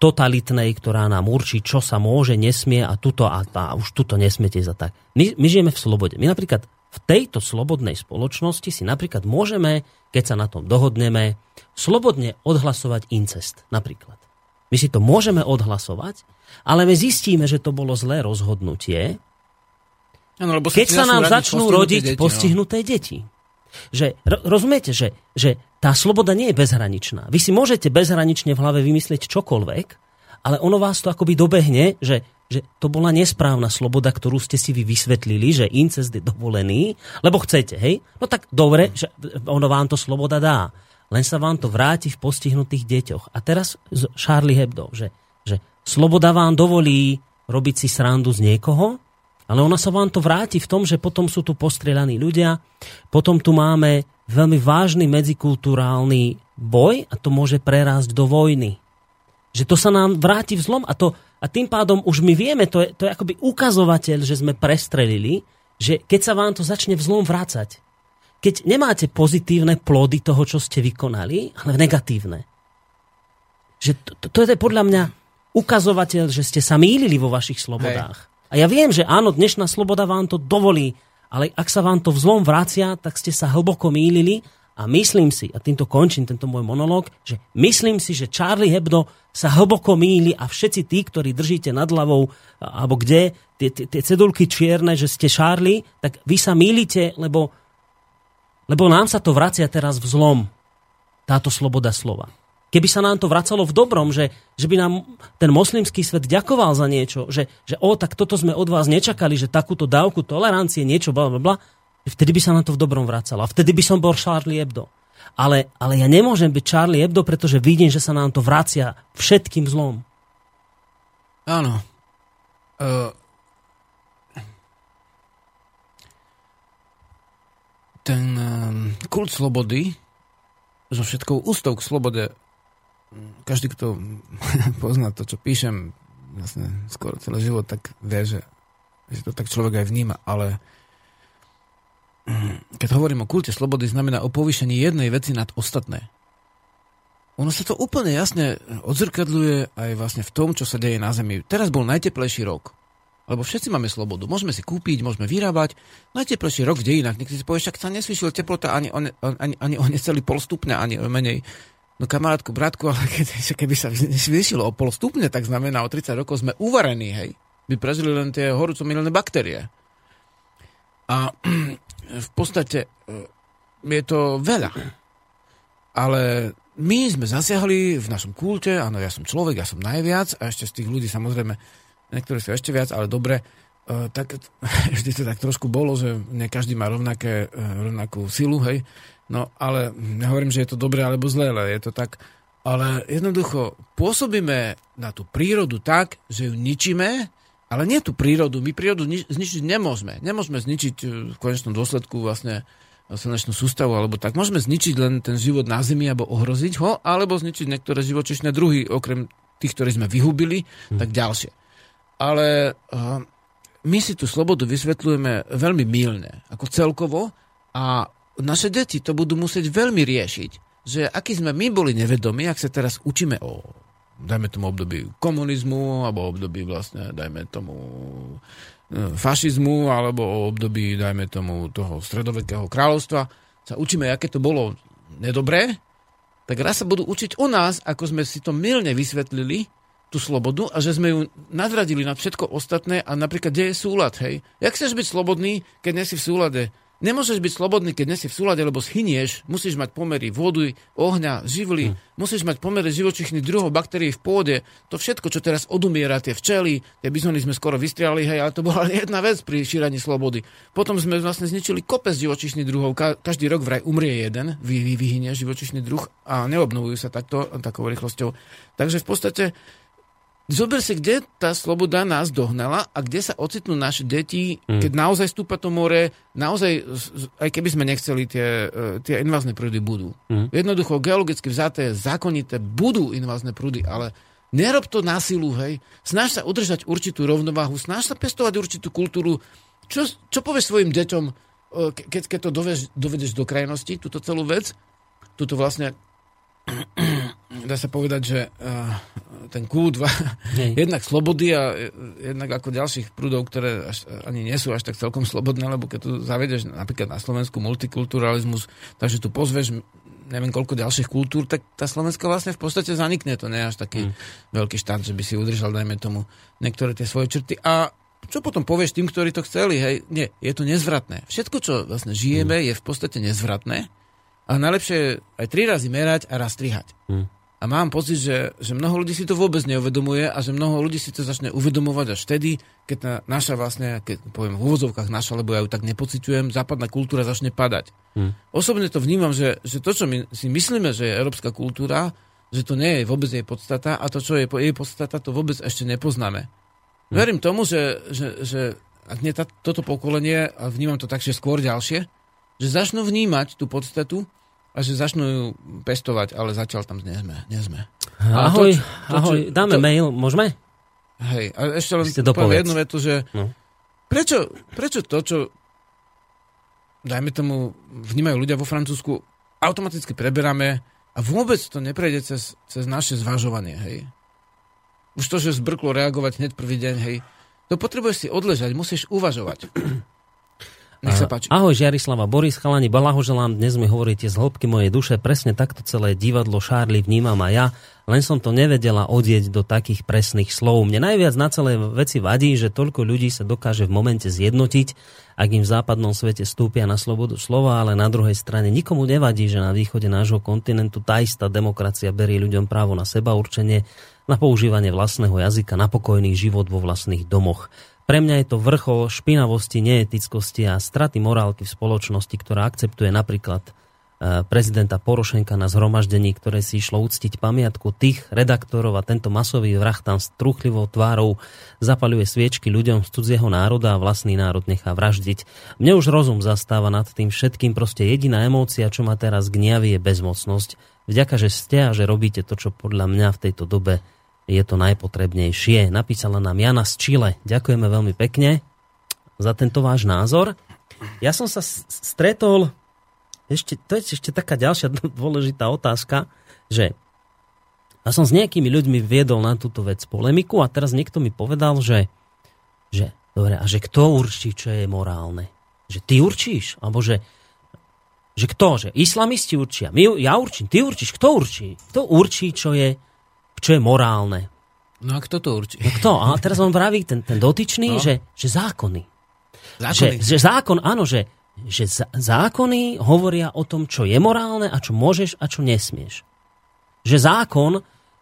totalitnej, ktorá nám určí, čo sa môže, nesmie a tuto a už tuto nesmiete za tak. My žijeme v slobode. My napríklad v tejto slobodnej spoločnosti si napríklad môžeme, keď sa na tom dohodneme, slobodne odhlasovať incest napríklad. My si to môžeme odhlasovať, ale my zistíme, že to bolo zlé rozhodnutie, keď sa nám začnú rodiť postihnuté deti. Že, rozumiete, že tá sloboda nie je bezhraničná. Vy si môžete bezhranične v hlave vymyslieť čokoľvek, ale ono vás to akoby dobehne, že to bola nesprávna sloboda, ktorú ste si vy vysvetlili, že incest je dovolený, lebo chcete, hej? No tak dobre, že ono vám to sloboda dá. Len sa vám to vráti v postihnutých deťoch. A teraz z Charlie Hebdo, že sloboda vám dovolí robiť si srandu z niekoho, ale ona sa vám to vráti v tom, že potom sú tu postrieľaní ľudia, potom tu máme veľmi vážny medzikulturálny boj a to môže prerásť do vojny. Že to sa nám vráti v zlom a tým pádom už my vieme, to je akoby ukazovateľ, že sme prestrelili, že keď sa vám to začne v zlom vrácať, keď nemáte pozitívne plody toho, čo ste vykonali, ale negatívne. Že to je podľa mňa ukazovateľ, že ste sa mýlili vo vašich slobodách. Hej. A ja viem, že áno, dnešná sloboda vám to dovolí, ale ak sa vám to v zlom vracia, tak ste sa hlboko mýlili a myslím si, a týmto končím tento môj monológ, že myslím si, že Charlie Hebdo sa hlboko mýli a všetci tí, ktorí držíte nad hlavou, alebo kde, tie cedulky čierne, že ste Charlie, tak vy sa mýlite, lebo nám sa to vracia teraz v zlom, táto sloboda slova. Keby sa nám to vracalo v dobrom, že by nám ten moslimský svet ďakoval za niečo, že tak toto sme od vás nečakali, že takúto dávku tolerancie, niečo, blablabla, vtedy by sa nám to v dobrom vracalo. A vtedy by som bol Charlie Hebdo. Ale ja nemôžem byť Charlie Hebdo, pretože vidím, že sa nám to vracia všetkým zlom. Áno. Ten kult slobody so všetkou ústou k slobode. Každý, kto pozná to, čo píšem, vlastne skoro celý život, tak vie, že to tak človek aj vníma, ale keď hovorím o kulte slobody, znamená o povýšení jednej veci nad ostatné. Ono sa to úplne jasne odzrkadľuje aj vlastne v tom, čo sa deje na Zemi. Teraz bol najteplejší rok, lebo všetci máme slobodu. Môžeme si kúpiť, môžeme vyrábať. Najteplejší rok v dejinách. Niekto si povie, však sa nesvýšil teplota ani o necelý pol stupňa, ani o menej. No kamarátku, bratku, ale keby sa zvýšilo o pol stupne, tak znamená, o 30 rokov sme uvarení, hej. By prežili len tie horúcomilné baktérie. A v podstate je to veľa. Ale my sme zasiahli v našom kulte, áno, ja som človek, ja som najviac, a ešte z tých ľudí samozrejme, niektorí sú ešte viac, ale dobre, tak vždy to tak trošku bolo, že ne každý má rovnakú silu, hej. No, ale nehovorím, že je to dobré alebo zlé, ale je to tak. Ale jednoducho pôsobíme na tú prírodu tak, že ju ničíme, ale nie tú prírodu. My prírodu zničiť nemôžeme. Nemôžeme zničiť v konečnom dôsledku vlastne slnečnú sústavu, alebo tak. Môžeme zničiť len ten život na Zemi, alebo ohroziť ho, alebo zničiť niektoré živočíšne druhy, okrem tých, ktorí sme vyhubili, tak ďalšie. Ale my si tú slobodu vysvetľujeme veľmi mylne, ako celkovo, a naše deti to budú musieť veľmi riešiť, že aký sme my boli nevedomí, ak sa teraz učíme o, dajme tomu, období komunizmu, alebo období vlastne, dajme tomu, fašizmu, alebo o období, dajme tomu, toho stredovekého kráľovstva, sa učíme, aké to bolo nedobré, tak raz sa budú učiť o nás, ako sme si to mylne vysvetlili, tú slobodu, a že sme ju nadradili na všetko ostatné, a napríklad, kde je súlad, hej? Jak chceš byť slobodný, keď nesi v súlade? Nemôžeš byť slobodný, keď nesi v súlade, lebo schynieš. Musíš mať pomery vody, ohňa, živly. Musíš mať pomery živočíšnych druhov, baktérií v pôde. To všetko, čo teraz odumiera, tie včely, tie bizony sme skoro vystriali, hej, ale to bola jedna vec pri šírení slobody. Potom sme vlastne zničili kopec živočíšnych druhov. Každý rok vraj umrie jeden, vyhynie živočíšny druh a neobnovujú sa takto, takou rýchlosťou. Takže v podstate zober si, kde tá sloboda nás dohnala a kde sa ocitnú naše deti, keď naozaj stúpa to more, naozaj, aj keby sme nechceli, tie invázne prúdy budú. Jednoducho, geologicky vzaté, zákonite, budú invázne prúdy, ale nerob to na silu, hej. Snaž sa udržať určitú rovnováhu, snaž sa pestovať určitú kultúru. Čo povieš svojim deťom, keď to dovedeš do krajnosti, túto celú vec, túto vlastne dá sa povedať, že ten kút jednak slobody a jednak ako ďalších prúdov, ktoré ani nie sú až tak celkom slobodné, lebo keď tu zavedeš napríklad na Slovensku multikulturalizmus, takže tu pozveš neviem koľko ďalších kultúr, tak tá Slovenska vlastne v podstate zanikne. To nie je až taký veľký štát, že by si udržal, dajme tomu, niektoré tie svoje črty. A čo potom povieš tým, ktorí to chceli? Hej? Nie, je to nezvratné. Všetko, čo vlastne žijeme, je v podstate nezvratné. A najlepšie je aj 3 razy merať a raz strihať. A mám pocit, že mnoho ľudí si to vôbec neuvedomuje a že mnoho ľudí si to začne uvedomovať až vtedy, keď naša vlastne, keď poviem v úvodzovkách naša, lebo ja ju tak nepociťujem, západná kultúra začne padať. Osobne to vnímam, že to, čo my si myslíme, že je európska kultúra, že to nie je vôbec jej podstata, a to, čo je jej podstata, to vôbec ešte nepoznáme. Verím tomu, že ak nie toto pokolenie, a vnímam to tak, že skôr ďalšie, že začnú vnímať tú podstatu a že začnú ju pestovať, ale zatiaľ tam nie sme. Ahoj, dáme mail, môžeme? Hej, ale ešte len poviem jednu vetu, že prečo to, čo dajme tomu, vnímajú ľudia vo Francúzsku, automaticky preberáme a vôbec to neprejde cez naše zvažovanie, hej. Už to, že zbrklo reagovať hneď prvý deň, hej. To potrebuješ si odležať, musíš uvažovať. Nech sa páči. Ahoj, Žiarislava, Boris, chalani, blahoželám, dnes mi hovoríte z hĺbky mojej duše, presne takto celé divadlo Charlie vnímam a ja, len som to nevedela odieť do takých presných slov. Mne najviac na celé veci vadí, že toľko ľudí sa dokáže v momente zjednotiť, ak im v západnom svete stúpia na slobodu slova, ale na druhej strane nikomu nevadí, že na východe nášho kontinentu tá istá demokracia berie ľuďom právo na seba určenie, na používanie vlastného jazyka, na pokojný život vo vlastných domoch. Pre mňa je to vrchol špinavosti, neetickosti a straty morálky v spoločnosti, ktorá akceptuje napríklad prezidenta Porošenka na zhromaždení, ktoré si išlo uctiť pamiatku tých redaktorov a tento masový vrah tam s trúchlivou tvárou zapaľuje sviečky ľuďom z cudzieho národa a vlastný národ nechá vraždiť. Mne už rozum zastáva nad tým všetkým, proste jediná emócia, čo ma teraz gniaví, je bezmocnosť. Vďaka, že ste a že robíte to, čo podľa mňa v tejto dobe je to najpotrebnejšie. Napísala nám Jana z Chile. Ďakujeme veľmi pekne za tento váš názor. Ja som sa stretol, to je ešte taká ďalšia dôležitá otázka, že ja som s nejakými ľuďmi viedol na túto vec polemiku a teraz niekto mi povedal, že dobre, a že kto určí, čo je morálne? Že ty určíš? Alebo že kto? Že islamisti určia? Ja určím, ty určíš? Kto určí? Kto určí, čo je morálne. No a kto to určí? No kto? A teraz on vraví ten dotyčný, no, že zákony. Zákony. Že zákon, áno, že zákony hovoria o tom, čo je morálne a čo môžeš a čo nesmieš. Že zákon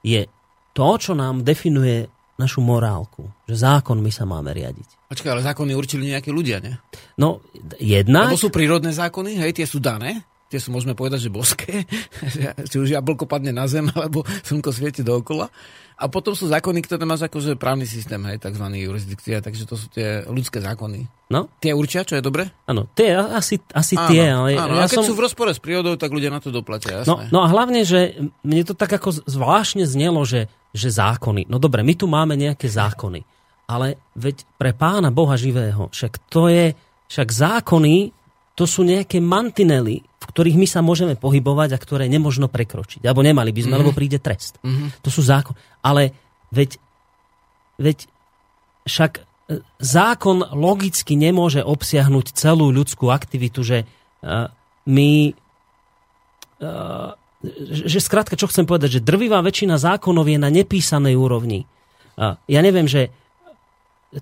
je to, čo nám definuje našu morálku. Že zákon my sa máme riadiť. Počkaj, ale zákony určili nejaké ľudia, ne? No, jednak... Lebo sú prírodné zákony, hej, tie sú dané. Tie sú, môžeme povedať, že božské, či už jablko padne na zem, alebo slnko svieti dookola. A potom sú zákony, ktoré máš akože právny systém, hej, takzvaný jurisdikcia, takže to sú tie ľudské zákony. No? Tie určia, čo je dobre? Áno, tie asi áno, tie. Ale áno, ja a keď sú v rozpore s prírodou, tak ľudia na to doplatia, jasné. No a hlavne, že mne to tak ako zvláštne znelo, že zákony. No dobre, my tu máme nejaké zákony, ale veď pre Pána Boha živého, však zákony, to sú nejaké mantinely, v ktorých my sa môžeme pohybovať a ktoré nemožno prekročiť. Alebo nemali by sme, lebo príde trest. To sú zákon. Ale veď však zákon logicky nemôže obsiahnuť celú ľudskú aktivitu, že že skrátka, čo chcem povedať, že drvivá väčšina zákonov je na nepísanej úrovni. Ja neviem, že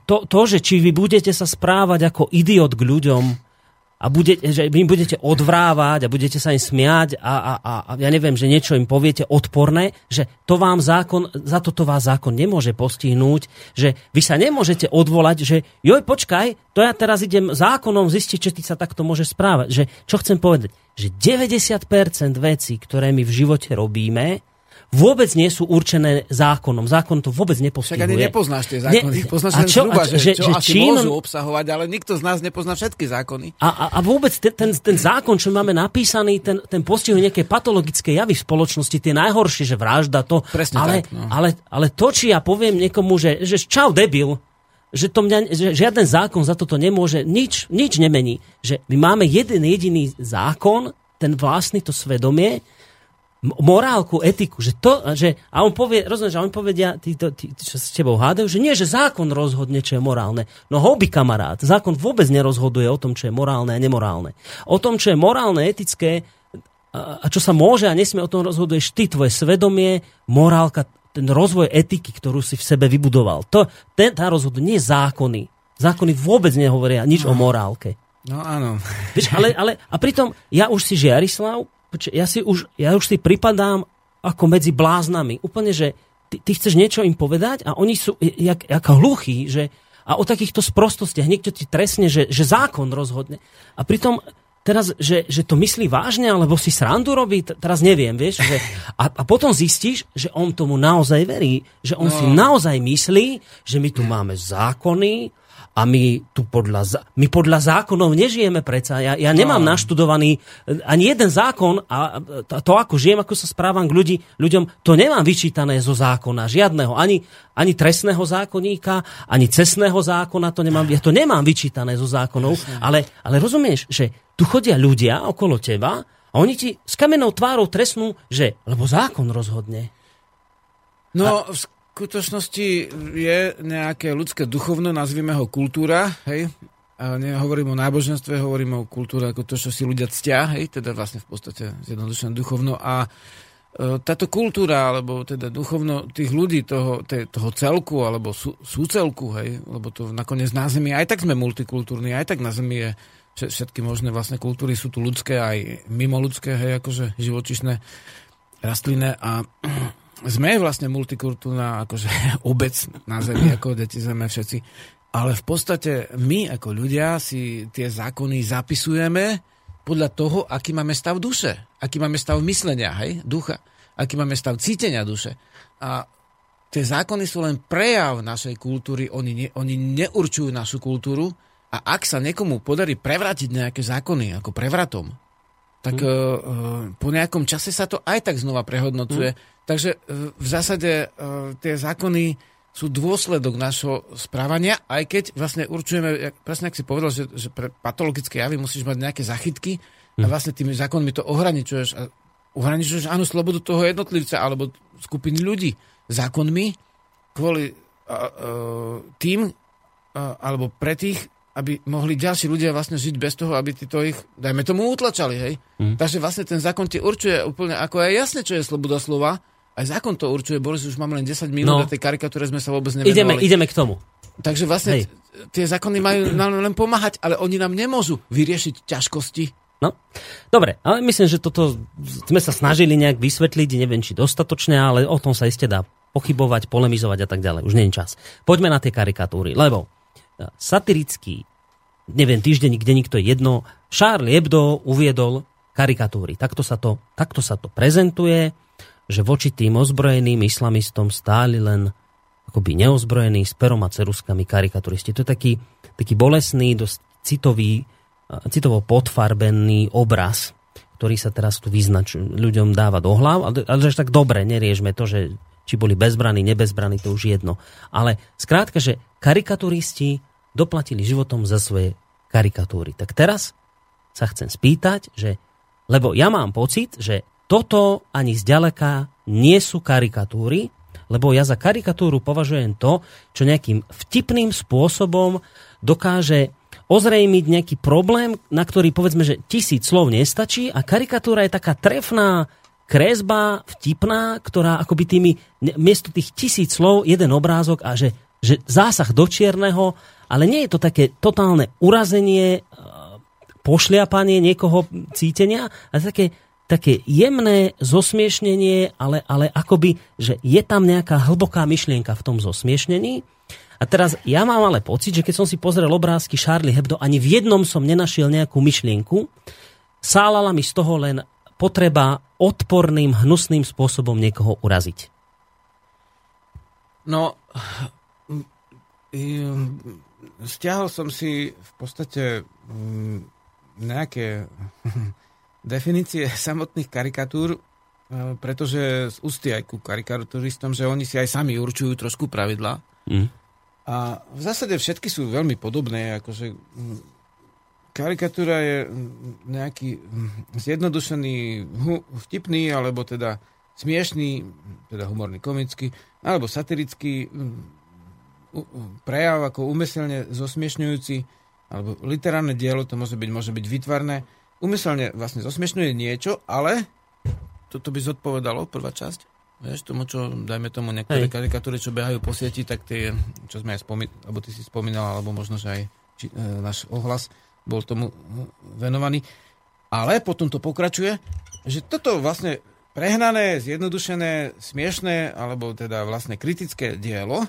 to, že či vy budete sa správať ako idiot k ľuďom, a že vy im budete odvrávať a budete sa im smiať a ja neviem, že niečo im poviete odporné, že to vám zákon, za toto vás zákon nemôže postihnúť, že vy sa nemôžete odvolať, že joj, počkaj, to ja teraz idem zákonom zistiť, že ty sa takto môže správať. Že, čo chcem povedať? Že 90% vecí, ktoré my v živote robíme, vôbec nie sú určené zákonom. Zákon to vôbec nepostihuje. Však ani nepoznáš tie zákony. Poznáš len zhruba, že asi čím... môžu obsahovať, ale nikto z nás nepozná všetky zákony. A vôbec ten zákon, čo máme napísaný, ten postihuje nejaké patologické javy v spoločnosti, tie najhoršie, že vražda to. Presne ale, tak, no. ale to, či ja poviem niekomu, že čau debil, že žiaden zákon za toto nemôže, nič nemení. Že my máme jeden jediný zákon, ten vlastný, to svedomie, morálku, etiku, a on povie, rozumieš, a on povedia, tí, čo s tebou hádajú, že nie, že zákon rozhodne, čo je morálne. No hobby, kamarát, zákon vôbec nerozhoduje o tom, čo je morálne a nemorálne. O tom, čo je morálne, etické a čo sa môže a nesmie, o tom rozhoduješ ty, tvoje svedomie, morálka, ten rozvoj etiky, ktorú si v sebe vybudoval. Tá rozhoduje, nie zákony. Zákony vôbec nehovoria nič o morálke. No áno. Víš, ale a pritom ja už si Žiarislav, Ja už si pripadám ako medzi bláznami. Úplne, že ty chceš niečo im povedať a oni sú jak hluchí, že a o takýchto sprostostiach niekto ti trestne, že zákon rozhodne. A pritom teraz, že to myslí vážne, alebo si srandu robí, teraz neviem, vieš. A potom zistíš, že on tomu naozaj verí. Že on si naozaj myslí, že my tu máme zákony, A my podľa zákonov nežijeme predsa. Ja nemám naštudovaný ani jeden zákon a to, ako žijem, ako sa správam k ľuďom, to nemám vyčítané zo zákona. Žiadneho. Ani trestného zákonníka, ani cestného zákona. Ja to nemám vyčítané zo zákonov. Ale rozumieš, že tu chodia ľudia okolo teba a oni ti s kamennou tvárou trestnú, že lebo zákon rozhodne. V skutočnosti je nejaké ľudské duchovno, nazvime ho kultúra, hej. Nehovorím o náboženstve, hovorím o kultúre ako to, čo si ľudia ctia, hej, teda vlastne v podstate zjednodušené duchovno. A táto kultúra, alebo teda duchovno tých ľudí, toho celku, alebo súcelku, hej, lebo to nakoniec na Zemi, aj tak sme multikultúrni, aj tak na Zemi je všetky možné vlastne kultúry, sú tu ľudské, aj mimoľudské, hej, akože živočíšne, rastlinné a... Sme vlastne multikultúrna akože obec na Zemi, ako deti Zeme všetci. Ale v podstate my ako ľudia si tie zákony zapisujeme podľa toho, aký máme stav duše. Aký máme stav myslenia, hej, ducha. Aký máme stav cítenia duše. A tie zákony sú len prejav našej kultúry. Oni neurčujú našu kultúru. A ak sa niekomu podarí prevrátiť nejaké zákony, ako prevratom, tak po nejakom čase sa to aj tak znova prehodnocuje. Takže v zásade tie zákony sú dôsledok našho správania, aj keď vlastne určujeme, presne ak si povedal, že pre patologické javy musíš mať nejaké zachytky a vlastne tými zákonmi to ohraničuješ. A ohraničuješ, áno, slobodu toho jednotlivca alebo skupiny ľudí zákonmi kvôli tým alebo pre tých, aby mohli ďalší ľudia vlastne žiť bez toho, aby to ich, dajme tomu, utlačali. Hej? Takže vlastne ten zákon ti určuje úplne ako aj jasne, čo je sloboda slova. Aj zákon to určuje. Boris, už máme len 10 minút na tej karikatúre, sme sa vôbec nevenovali. Ideme k tomu. Takže vlastne tie zákony majú nám len pomáhať, ale oni nám nemôžu vyriešiť ťažkosti. No, dobre, ale myslím, že toto sme sa snažili nejak vysvetliť, neviem, či dostatočne, ale o tom sa iste dá pochybovať, polemizovať a tak ďalej. Už nie je čas. Poďme na tie karikatúry, lebo satirický, neviem, týždenník, denník, to je jedno, Charlie Hebdo uviedol karikatúry. Takto sa to prezentuje, že voči tým ozbrojeným islamistom stáli len akoby neozbrojení s perom a ceruskami karikaturisti. To je taký bolesný, dosť citovo podfarbený obraz, ktorý sa teraz tu ľuďom dáva do hlav, ale že tak dobre, neriešme to, že či boli bezbraní, nebezbraní, to už jedno. Ale skrátka, že karikaturisti doplatili životom za svoje karikatúry. Tak teraz sa chcem spýtať, že lebo ja mám pocit, že toto ani zďaleka nie sú karikatúry, lebo ja za karikatúru považujem to, čo nejakým vtipným spôsobom dokáže ozrejmiť nejaký problém, na ktorý povedzme, že 1000 slov nestačí a karikatúra je taká trefná kresba, vtipná, ktorá akoby tými, miesto tých 1000 slov, jeden obrázok a že zásah do čierneho, ale nie je to také totálne urazenie, pošliapanie niekoho cítenia, ale také jemné zosmiešnenie, ale akoby, že je tam nejaká hlboká myšlienka v tom zosmiešnení. A teraz ja mám ale pocit, že keď som si pozrel obrázky Charlie Hebdo, ani v jednom som nenašiel nejakú myšlienku. Sálala mi z toho len potreba odporným, hnusným spôsobom niekoho uraziť. No... Stiahol som si v podstate nejaké definície samotných karikatúr, pretože z ústy aj ku karikaturistom, že oni si aj sami určujú trošku pravidlá. A v zásade všetky sú veľmi podobné. Akože karikatúra je nejaký zjednodušený, vtipný, alebo teda smiešný, teda humorný, komický, alebo satirický prejav ako úmyselne zosmiešňujúci, alebo literárne dielo, to môže byť výtvarné. Úmyselne vlastne zosmiešňuje niečo, ale toto by zodpovedalo, prvá časť. Vieš, tomu, čo, dajme tomu, niektoré karikatúry, čo behajú po sieti, tak tie, čo sme aj spomínali, alebo ty si spomínala, alebo možno, že aj náš ohlas bol tomu venovaný. Ale potom to pokračuje, že toto vlastne prehnané, zjednodušené, smiešné, alebo teda vlastne kritické dielo,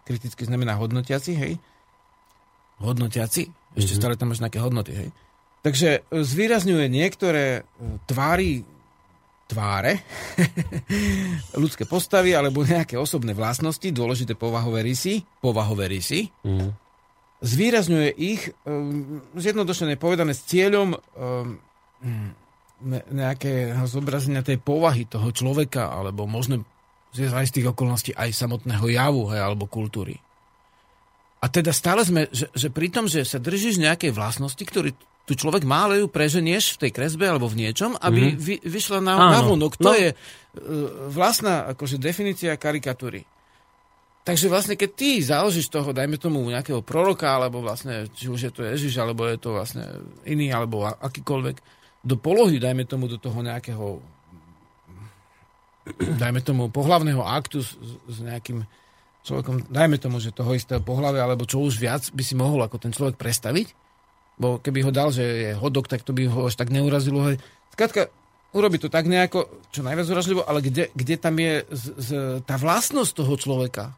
kriticky znamená hodnotiaci, hej? Hodnotiaci? Ešte stále tam máš nejaké hodnoty, hej? Takže zvýrazňuje niektoré tváre, ľudské postavy, alebo nejaké osobné vlastnosti, dôležité povahové rysy, zvýrazňuje ich, zjednodušene povedané, s cieľom nejakého zobrazenia tej povahy toho človeka, alebo možno z istých okolností aj samotného javu, hej, alebo kultúry. A teda stále sme, že pri tom, že sa držíš nejakej vlastnosti, ktorý tu človek má, ale ju preženieš v tej kresbe alebo v niečom, aby vyšla na vonok. To je vlastná akože definícia karikatúry. Takže vlastne, keď ty založíš toho, dajme tomu nejakého proroka, alebo vlastne, či už je to Ježiš, alebo je to vlastne iný, alebo akýkoľvek, do polohy, dajme tomu, do toho nejakého, dajme tomu, pohlavného aktu s nejakým človekom, dajme tomu, že toho istého pohlavia, alebo čo už viac by si mohol ako ten človek predstaviť, bo keby ho dal, že je hodok, tak to by ho až tak neurazilo. Skrátka, urobi to tak nejako, čo najviac uražlivo, ale kde tam je tá vlastnosť toho človeka?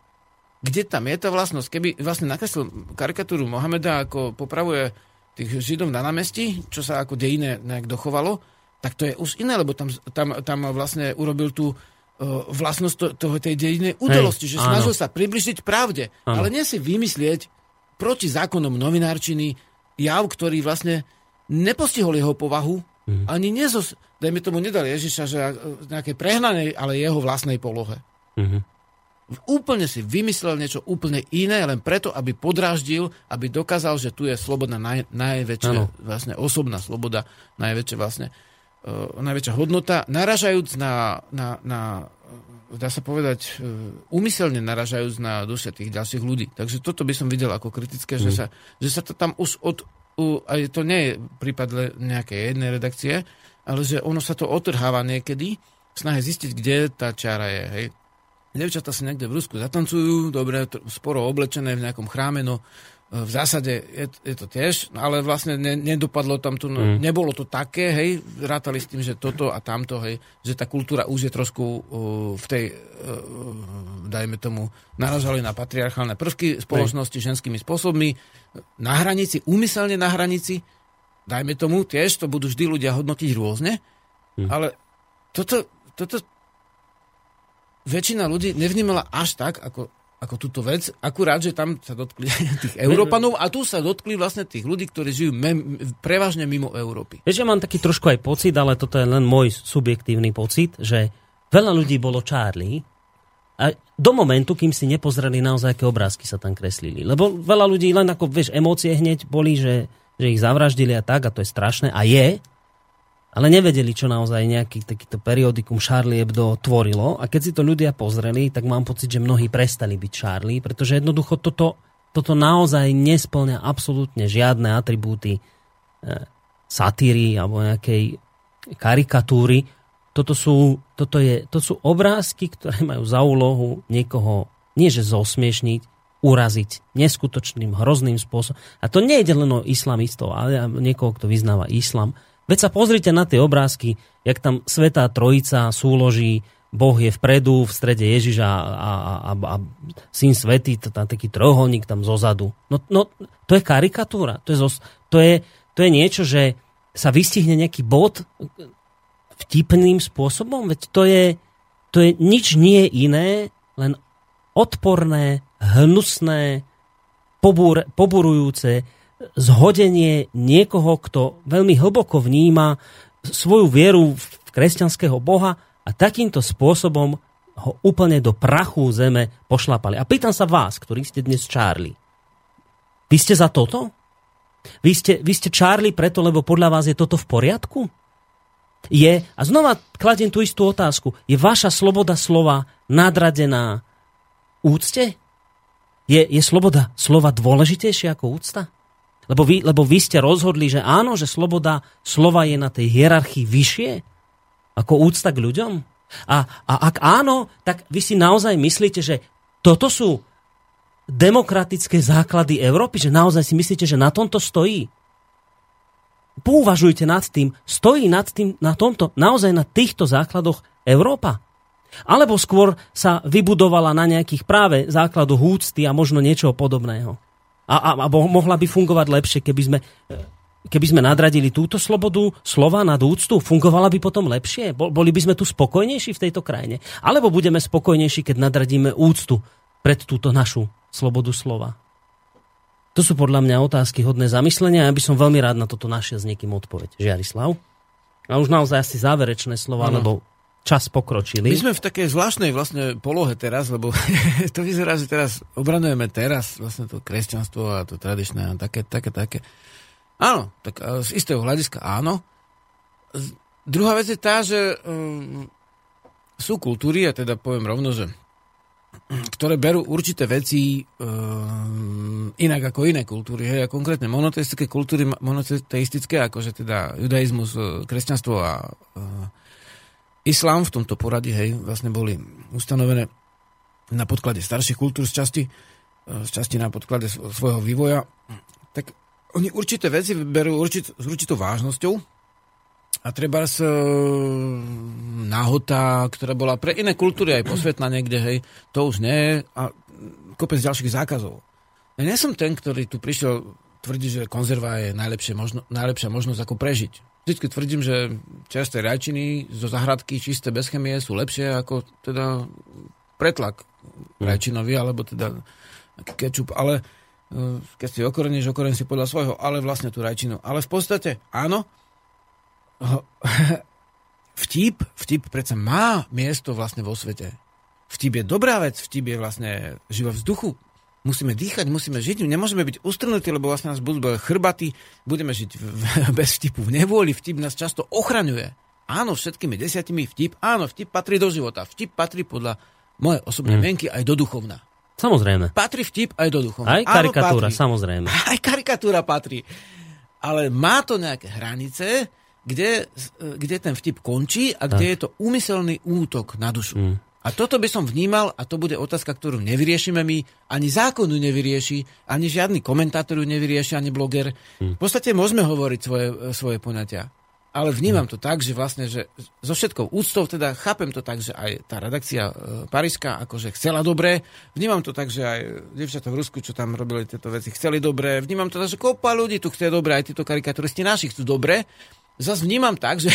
Kde tam je tá vlastnosť? Keby vlastne nakreslil karikatúru Mohameda, ako popravuje tých Židov na námestí, čo sa ako dejine nejak dochovalo, tak to je už iné, lebo tam vlastne urobil tú vlastnosť toho tej dedinej udalosti, že snažil sa približiť pravde, ale nie si vymyslieť proti zákonom novinárčiny jav, ktorý vlastne nepostihol jeho povahu, ani dajme tomu nedal Ježiša, že nejakej prehnanej, ale jeho vlastnej polohe. Úplne si vymyslel niečo úplne iné, len preto, aby podráždil, aby dokázal, že tu je sloboda najväčšia, vlastne osobná sloboda, najväčšia vlastne najväčšia hodnota, naražajúc na dá sa povedať, úmyselne naražajúc na duše tých ďalších ľudí. Takže toto by som videl ako kritické, že sa to tam už aj to nie je prípad nejakej jednej redakcie, ale že ono sa to otrháva niekedy v snahe zistiť, kde tá čara je. Hej. Devčatá sa niekde v Rusku zatancujú, dobre, sporo oblečené v nejakom chráme, no v zásade je to tiež, ale vlastne nedopadlo tam to, nebolo to také, hej, rátali s tým, že toto a tamto, hej, že tá kultúra už je trošku v tej, dajme tomu, naražali na patriarchálne prvky spoločnosti ženskými spôsobmi, na hranici, úmyselne na hranici, dajme tomu, tiež to budú vždy ľudia hodnotiť rôzne, ale toto väčšina ľudí nevnímala až tak, ako túto vec, akurát, že tam sa dotkli tých Európanov a tu sa dotkli vlastne tých ľudí, ktorí žijú prevažne mimo Európy. Vieš, ja mám taký trošku aj pocit, ale toto je len môj subjektívny pocit, že veľa ľudí bolo Charlie a do momentu, kým si nepozreli naozaj, aké obrázky sa tam kreslili. Lebo veľa ľudí len ako, vieš, emócie hneď boli, že ich zavraždili a tak, a to je strašné a je, ale nevedeli, čo naozaj nejaký takýto periodikum Charlie Hebdo tvorilo. A keď si to ľudia pozreli, tak mám pocit, že mnohí prestali byť Charlie, pretože jednoducho toto naozaj nesplňa absolútne žiadne atribúty satíry alebo nejakej karikatúry. To sú obrázky, ktoré majú za úlohu niekoho, nie že zosmiešniť, uraziť neskutočným, hrozným spôsobom. A to nie ide len o islamistov, ale niekoho, kto vyznáva islám. Veď sa pozrite na tie obrázky, jak tam Svätá Trojica súloží, Boh je vpredu, v strede Ježiša a Syn Svätý, taký trojuholník tam zozadu. No to je karikatúra. To je niečo, že sa vystihne nejaký bod vtipným spôsobom. Veď to je nič nie iné, len odporné, hnusné, poburujúce zhodenie niekoho, kto veľmi hlboko vníma svoju vieru v kresťanského Boha a takýmto spôsobom ho úplne do prachu zeme pošlapali. A pýtam sa vás, ktorí ste dnes Charlie. Vy ste za toto? Vy ste Charlie preto, lebo podľa vás je toto v poriadku? A znova kladiem tú istú otázku. Je vaša sloboda slova nadradená úcte? Je sloboda slova dôležitejšia ako úcta? Lebo vy ste rozhodli, že áno, že sloboda slova je na tej hierarchii vyššie ako úcta k ľuďom? A ak áno, tak vy si naozaj myslíte, že toto sú demokratické základy Európy? Že naozaj si myslíte, že na tomto stojí? Pouvažujte nad tým, stojí nad tým, na tomto, naozaj na týchto základoch Európa? Alebo skôr sa vybudovala na nejakých práve základu úcty a možno niečoho podobného. A mohla by fungovať lepšie, keby sme nadradili túto slobodu slova nad úctu. Fungovala by potom lepšie? Boli by sme tu spokojnejší v tejto krajine? Alebo budeme spokojnejší, keď nadradíme úctu pred túto našu slobodu slova? To sú podľa mňa otázky hodné zamyslenia. Ja by som veľmi rád na toto našiel s niekým odpoveď. Žiarislav? A už naozaj asi záverečné slova, lebo čas pokročili. My sme v takej zvláštnej vlastne polohe teraz, lebo to vyzerá, že teraz obranujeme teraz vlastne to kresťanstvo a to tradičné a také. Áno, tak z istého hľadiska áno. Druhá vec je tá, že sú kultúry, ja teda poviem rovno, že ktoré berú určité veci inak ako iné kultúry. Hej, a konkrétne monoteistické kultúry, monoteistické, akože teda judaizmus, kresťanstvo a islám v tomto poradí, hej, vlastne boli ustanovené na podklade starších kultúr z časti na podklade svojho vývoja. Tak oni určité veci berú s určitou vážnosťou. A trebárs nahota, ktorá bola pre iné kultúry aj posvetná niekde, hej, to už nie. A kopec ďalších zákazov. Ja nie som ten, ktorý tu prišiel tvrdí, že konzerva je najlepšia možnosť, ako prežiť. Vždycky tvrdím, že čerstvé rajčiny zo zahradky, čisté, bez chemie, sú lepšie ako teda pretlak rajčinový, alebo teda kečup, ale keď si okoreníš, okoreň si podľa svojho, ale vlastne tú rajčinu. Ale v podstate áno, Vtip predsa má miesto vlastne vo svete. Vtip je dobrá vec, vtip je vlastne živá vzduchu. Musíme dýchať, musíme žiť, nemôžeme byť ustrnutí, lebo vlastne nás budú chrbatí, budeme žiť bez vtipu v nevôli. Vtip nás často ochraňuje. Áno, všetkými 10 vtip. Áno, vtip patrí do života. Vtip patrí podľa mojej osobnej mienky aj do duchovna. Samozrejme. Patrí vtip aj do duchovna. Aj karikatúra, áno, samozrejme. Aj karikatúra patrí. Ale má to nejaké hranice, kde ten vtip končí a kde je to úmyselný útok na dušu. A toto by som vnímal, a to bude otázka, ktorú nevyriešime my, ani zákonu nevyrieši, ani žiadny komentátor ju nevyrieši, ani bloger. V podstate môžeme hovoriť svoje poňatia. Ale vnímam to tak, že vlastne, že so všetkou úctou, teda chápem to tak, že aj tá redakcia Parížska akože chcela dobre, vnímam to tak, že aj dievčatá v Rusku, čo tam robili tieto veci, chceli dobre, vnímam to tak, že kopa ľudí tu chce dobre, aj títo karikaturisti naši chcú dobre. Zas vnímam tak, že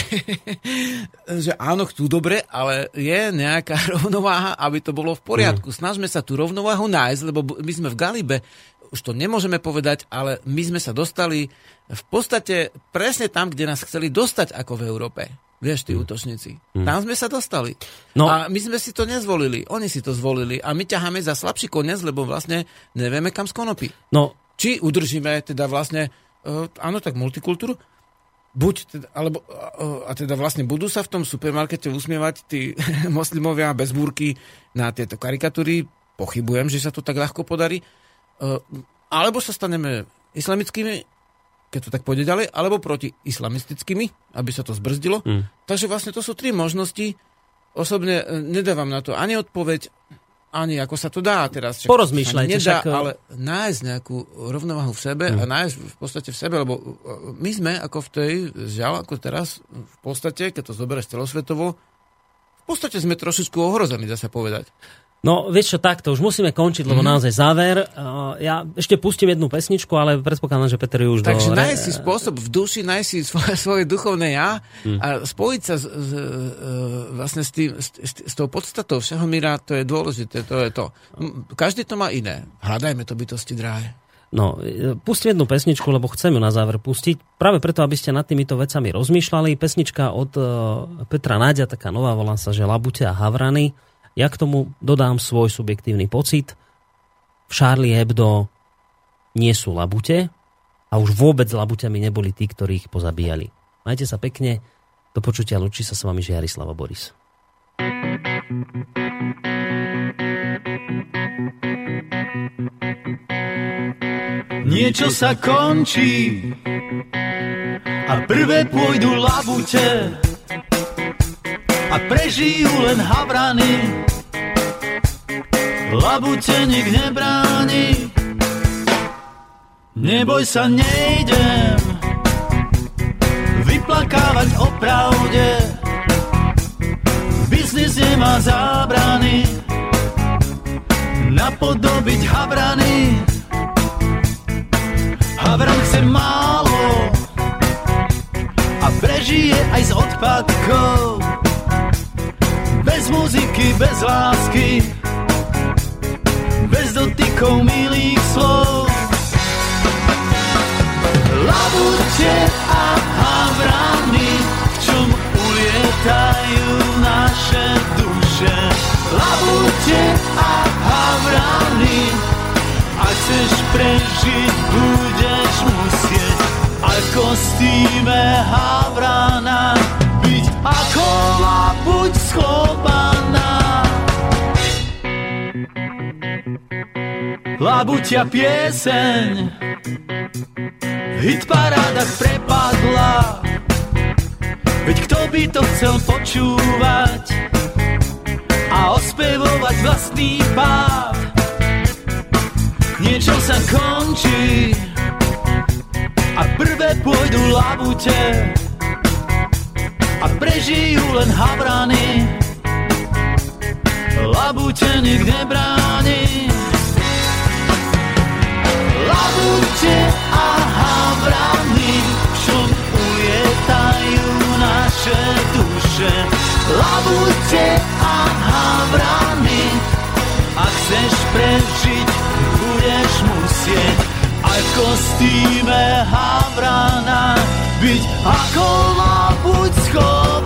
áno, chcú dobre, ale je nejaká rovnováha, aby to bolo v poriadku. Snažme sa tú rovnováhu nájsť, lebo my sme v Galibe, už to nemôžeme povedať, ale my sme sa dostali v podstate presne tam, kde nás chceli dostať ako v Európe. Vieš, tí útočníci. Tam sme sa dostali. No. A my sme si to nezvolili. Oni si to zvolili. A my ťaháme za slabší koniec, lebo vlastne nevieme, kam skonopí. No. Či udržíme teda vlastne, áno, tak multikultúru, Buď teda vlastne budú sa v tom supermarkete usmievať tí moslimovia bez búrky na tieto karikatúry. Pochybujem, že sa to tak ľahko podarí. Alebo sa staneme islamickými, keď to tak pôjde ďalej, alebo proti islamistickými, aby sa to zbrzdilo. Takže vlastne to sú 3 možnosti. Osobne nedávam na to ani odpoveď, ani ako sa to dá teraz. Porozmýšľajte. Nedá, ale nájsť nejakú rovnováhu v sebe a nájsť v podstate v sebe, lebo my sme ako v tej, žiaľ, ako teraz, v podstate, keď to zoberieš celosvetovo, v podstate sme trošičku ohrození, dá sa povedať. No, vieš čo, takto, už musíme končiť, lebo naozaj záver. Ja ešte pustím jednu pesničku, ale predpokladám, že Peter ju už Takže nájsť si spôsob v duši, nájsť si svoje duchovné ja a spojiť sa vlastne s tou podstatou všeho mira, to je dôležité, to je to. Každý to má iné. Hľadajme to bytosti drahé. No, pustím jednu pesničku, lebo chcem ju na záver pustiť. Práve preto, aby ste nad týmito vecami rozmýšľali. Pesnička od Petra Náďa, taká nová, volá sa, že Labute a havrany. Ja k tomu dodám svoj subjektívny pocit. V Charlie Hebdo nie sú labute a už vôbec labuťami neboli tí, ktorí ich pozabíjali. Majte sa pekne, do počutia, lúči sa s vami Žiarislav a Boris. Niečo sa končí a prvé pôjdu labute a prežijú len havrany. Labute nik nebráni. Neboj sa, nejdem vyplakávať o pravde. Biznis nemá zábrany napodobiť havrany. Havran chce málo a prežije aj s odpadkou. Bez muziky, bez lásky, bez dotykov milých slov. Ptáče a havrany, v čom ulietajú naše duše. Labute a havrany, ak chceš prežiť, budeš musieť. A kostíme havrana, byť ako labuť schovaná. Labuťa pieseň v hitparádach prepadla, veď kto by to chcel počúvať a ospevovať vlastný pád. Niečo sa končí a prvé pôjdu labute a prežijú len havrany. Labute nikde bráni. Labute a havrany, v čom ulietajú naše duše. Labute a havrany, ak chceš prežiť, budeš musieť. A v kostýme havrana byť ako labuť schovaná.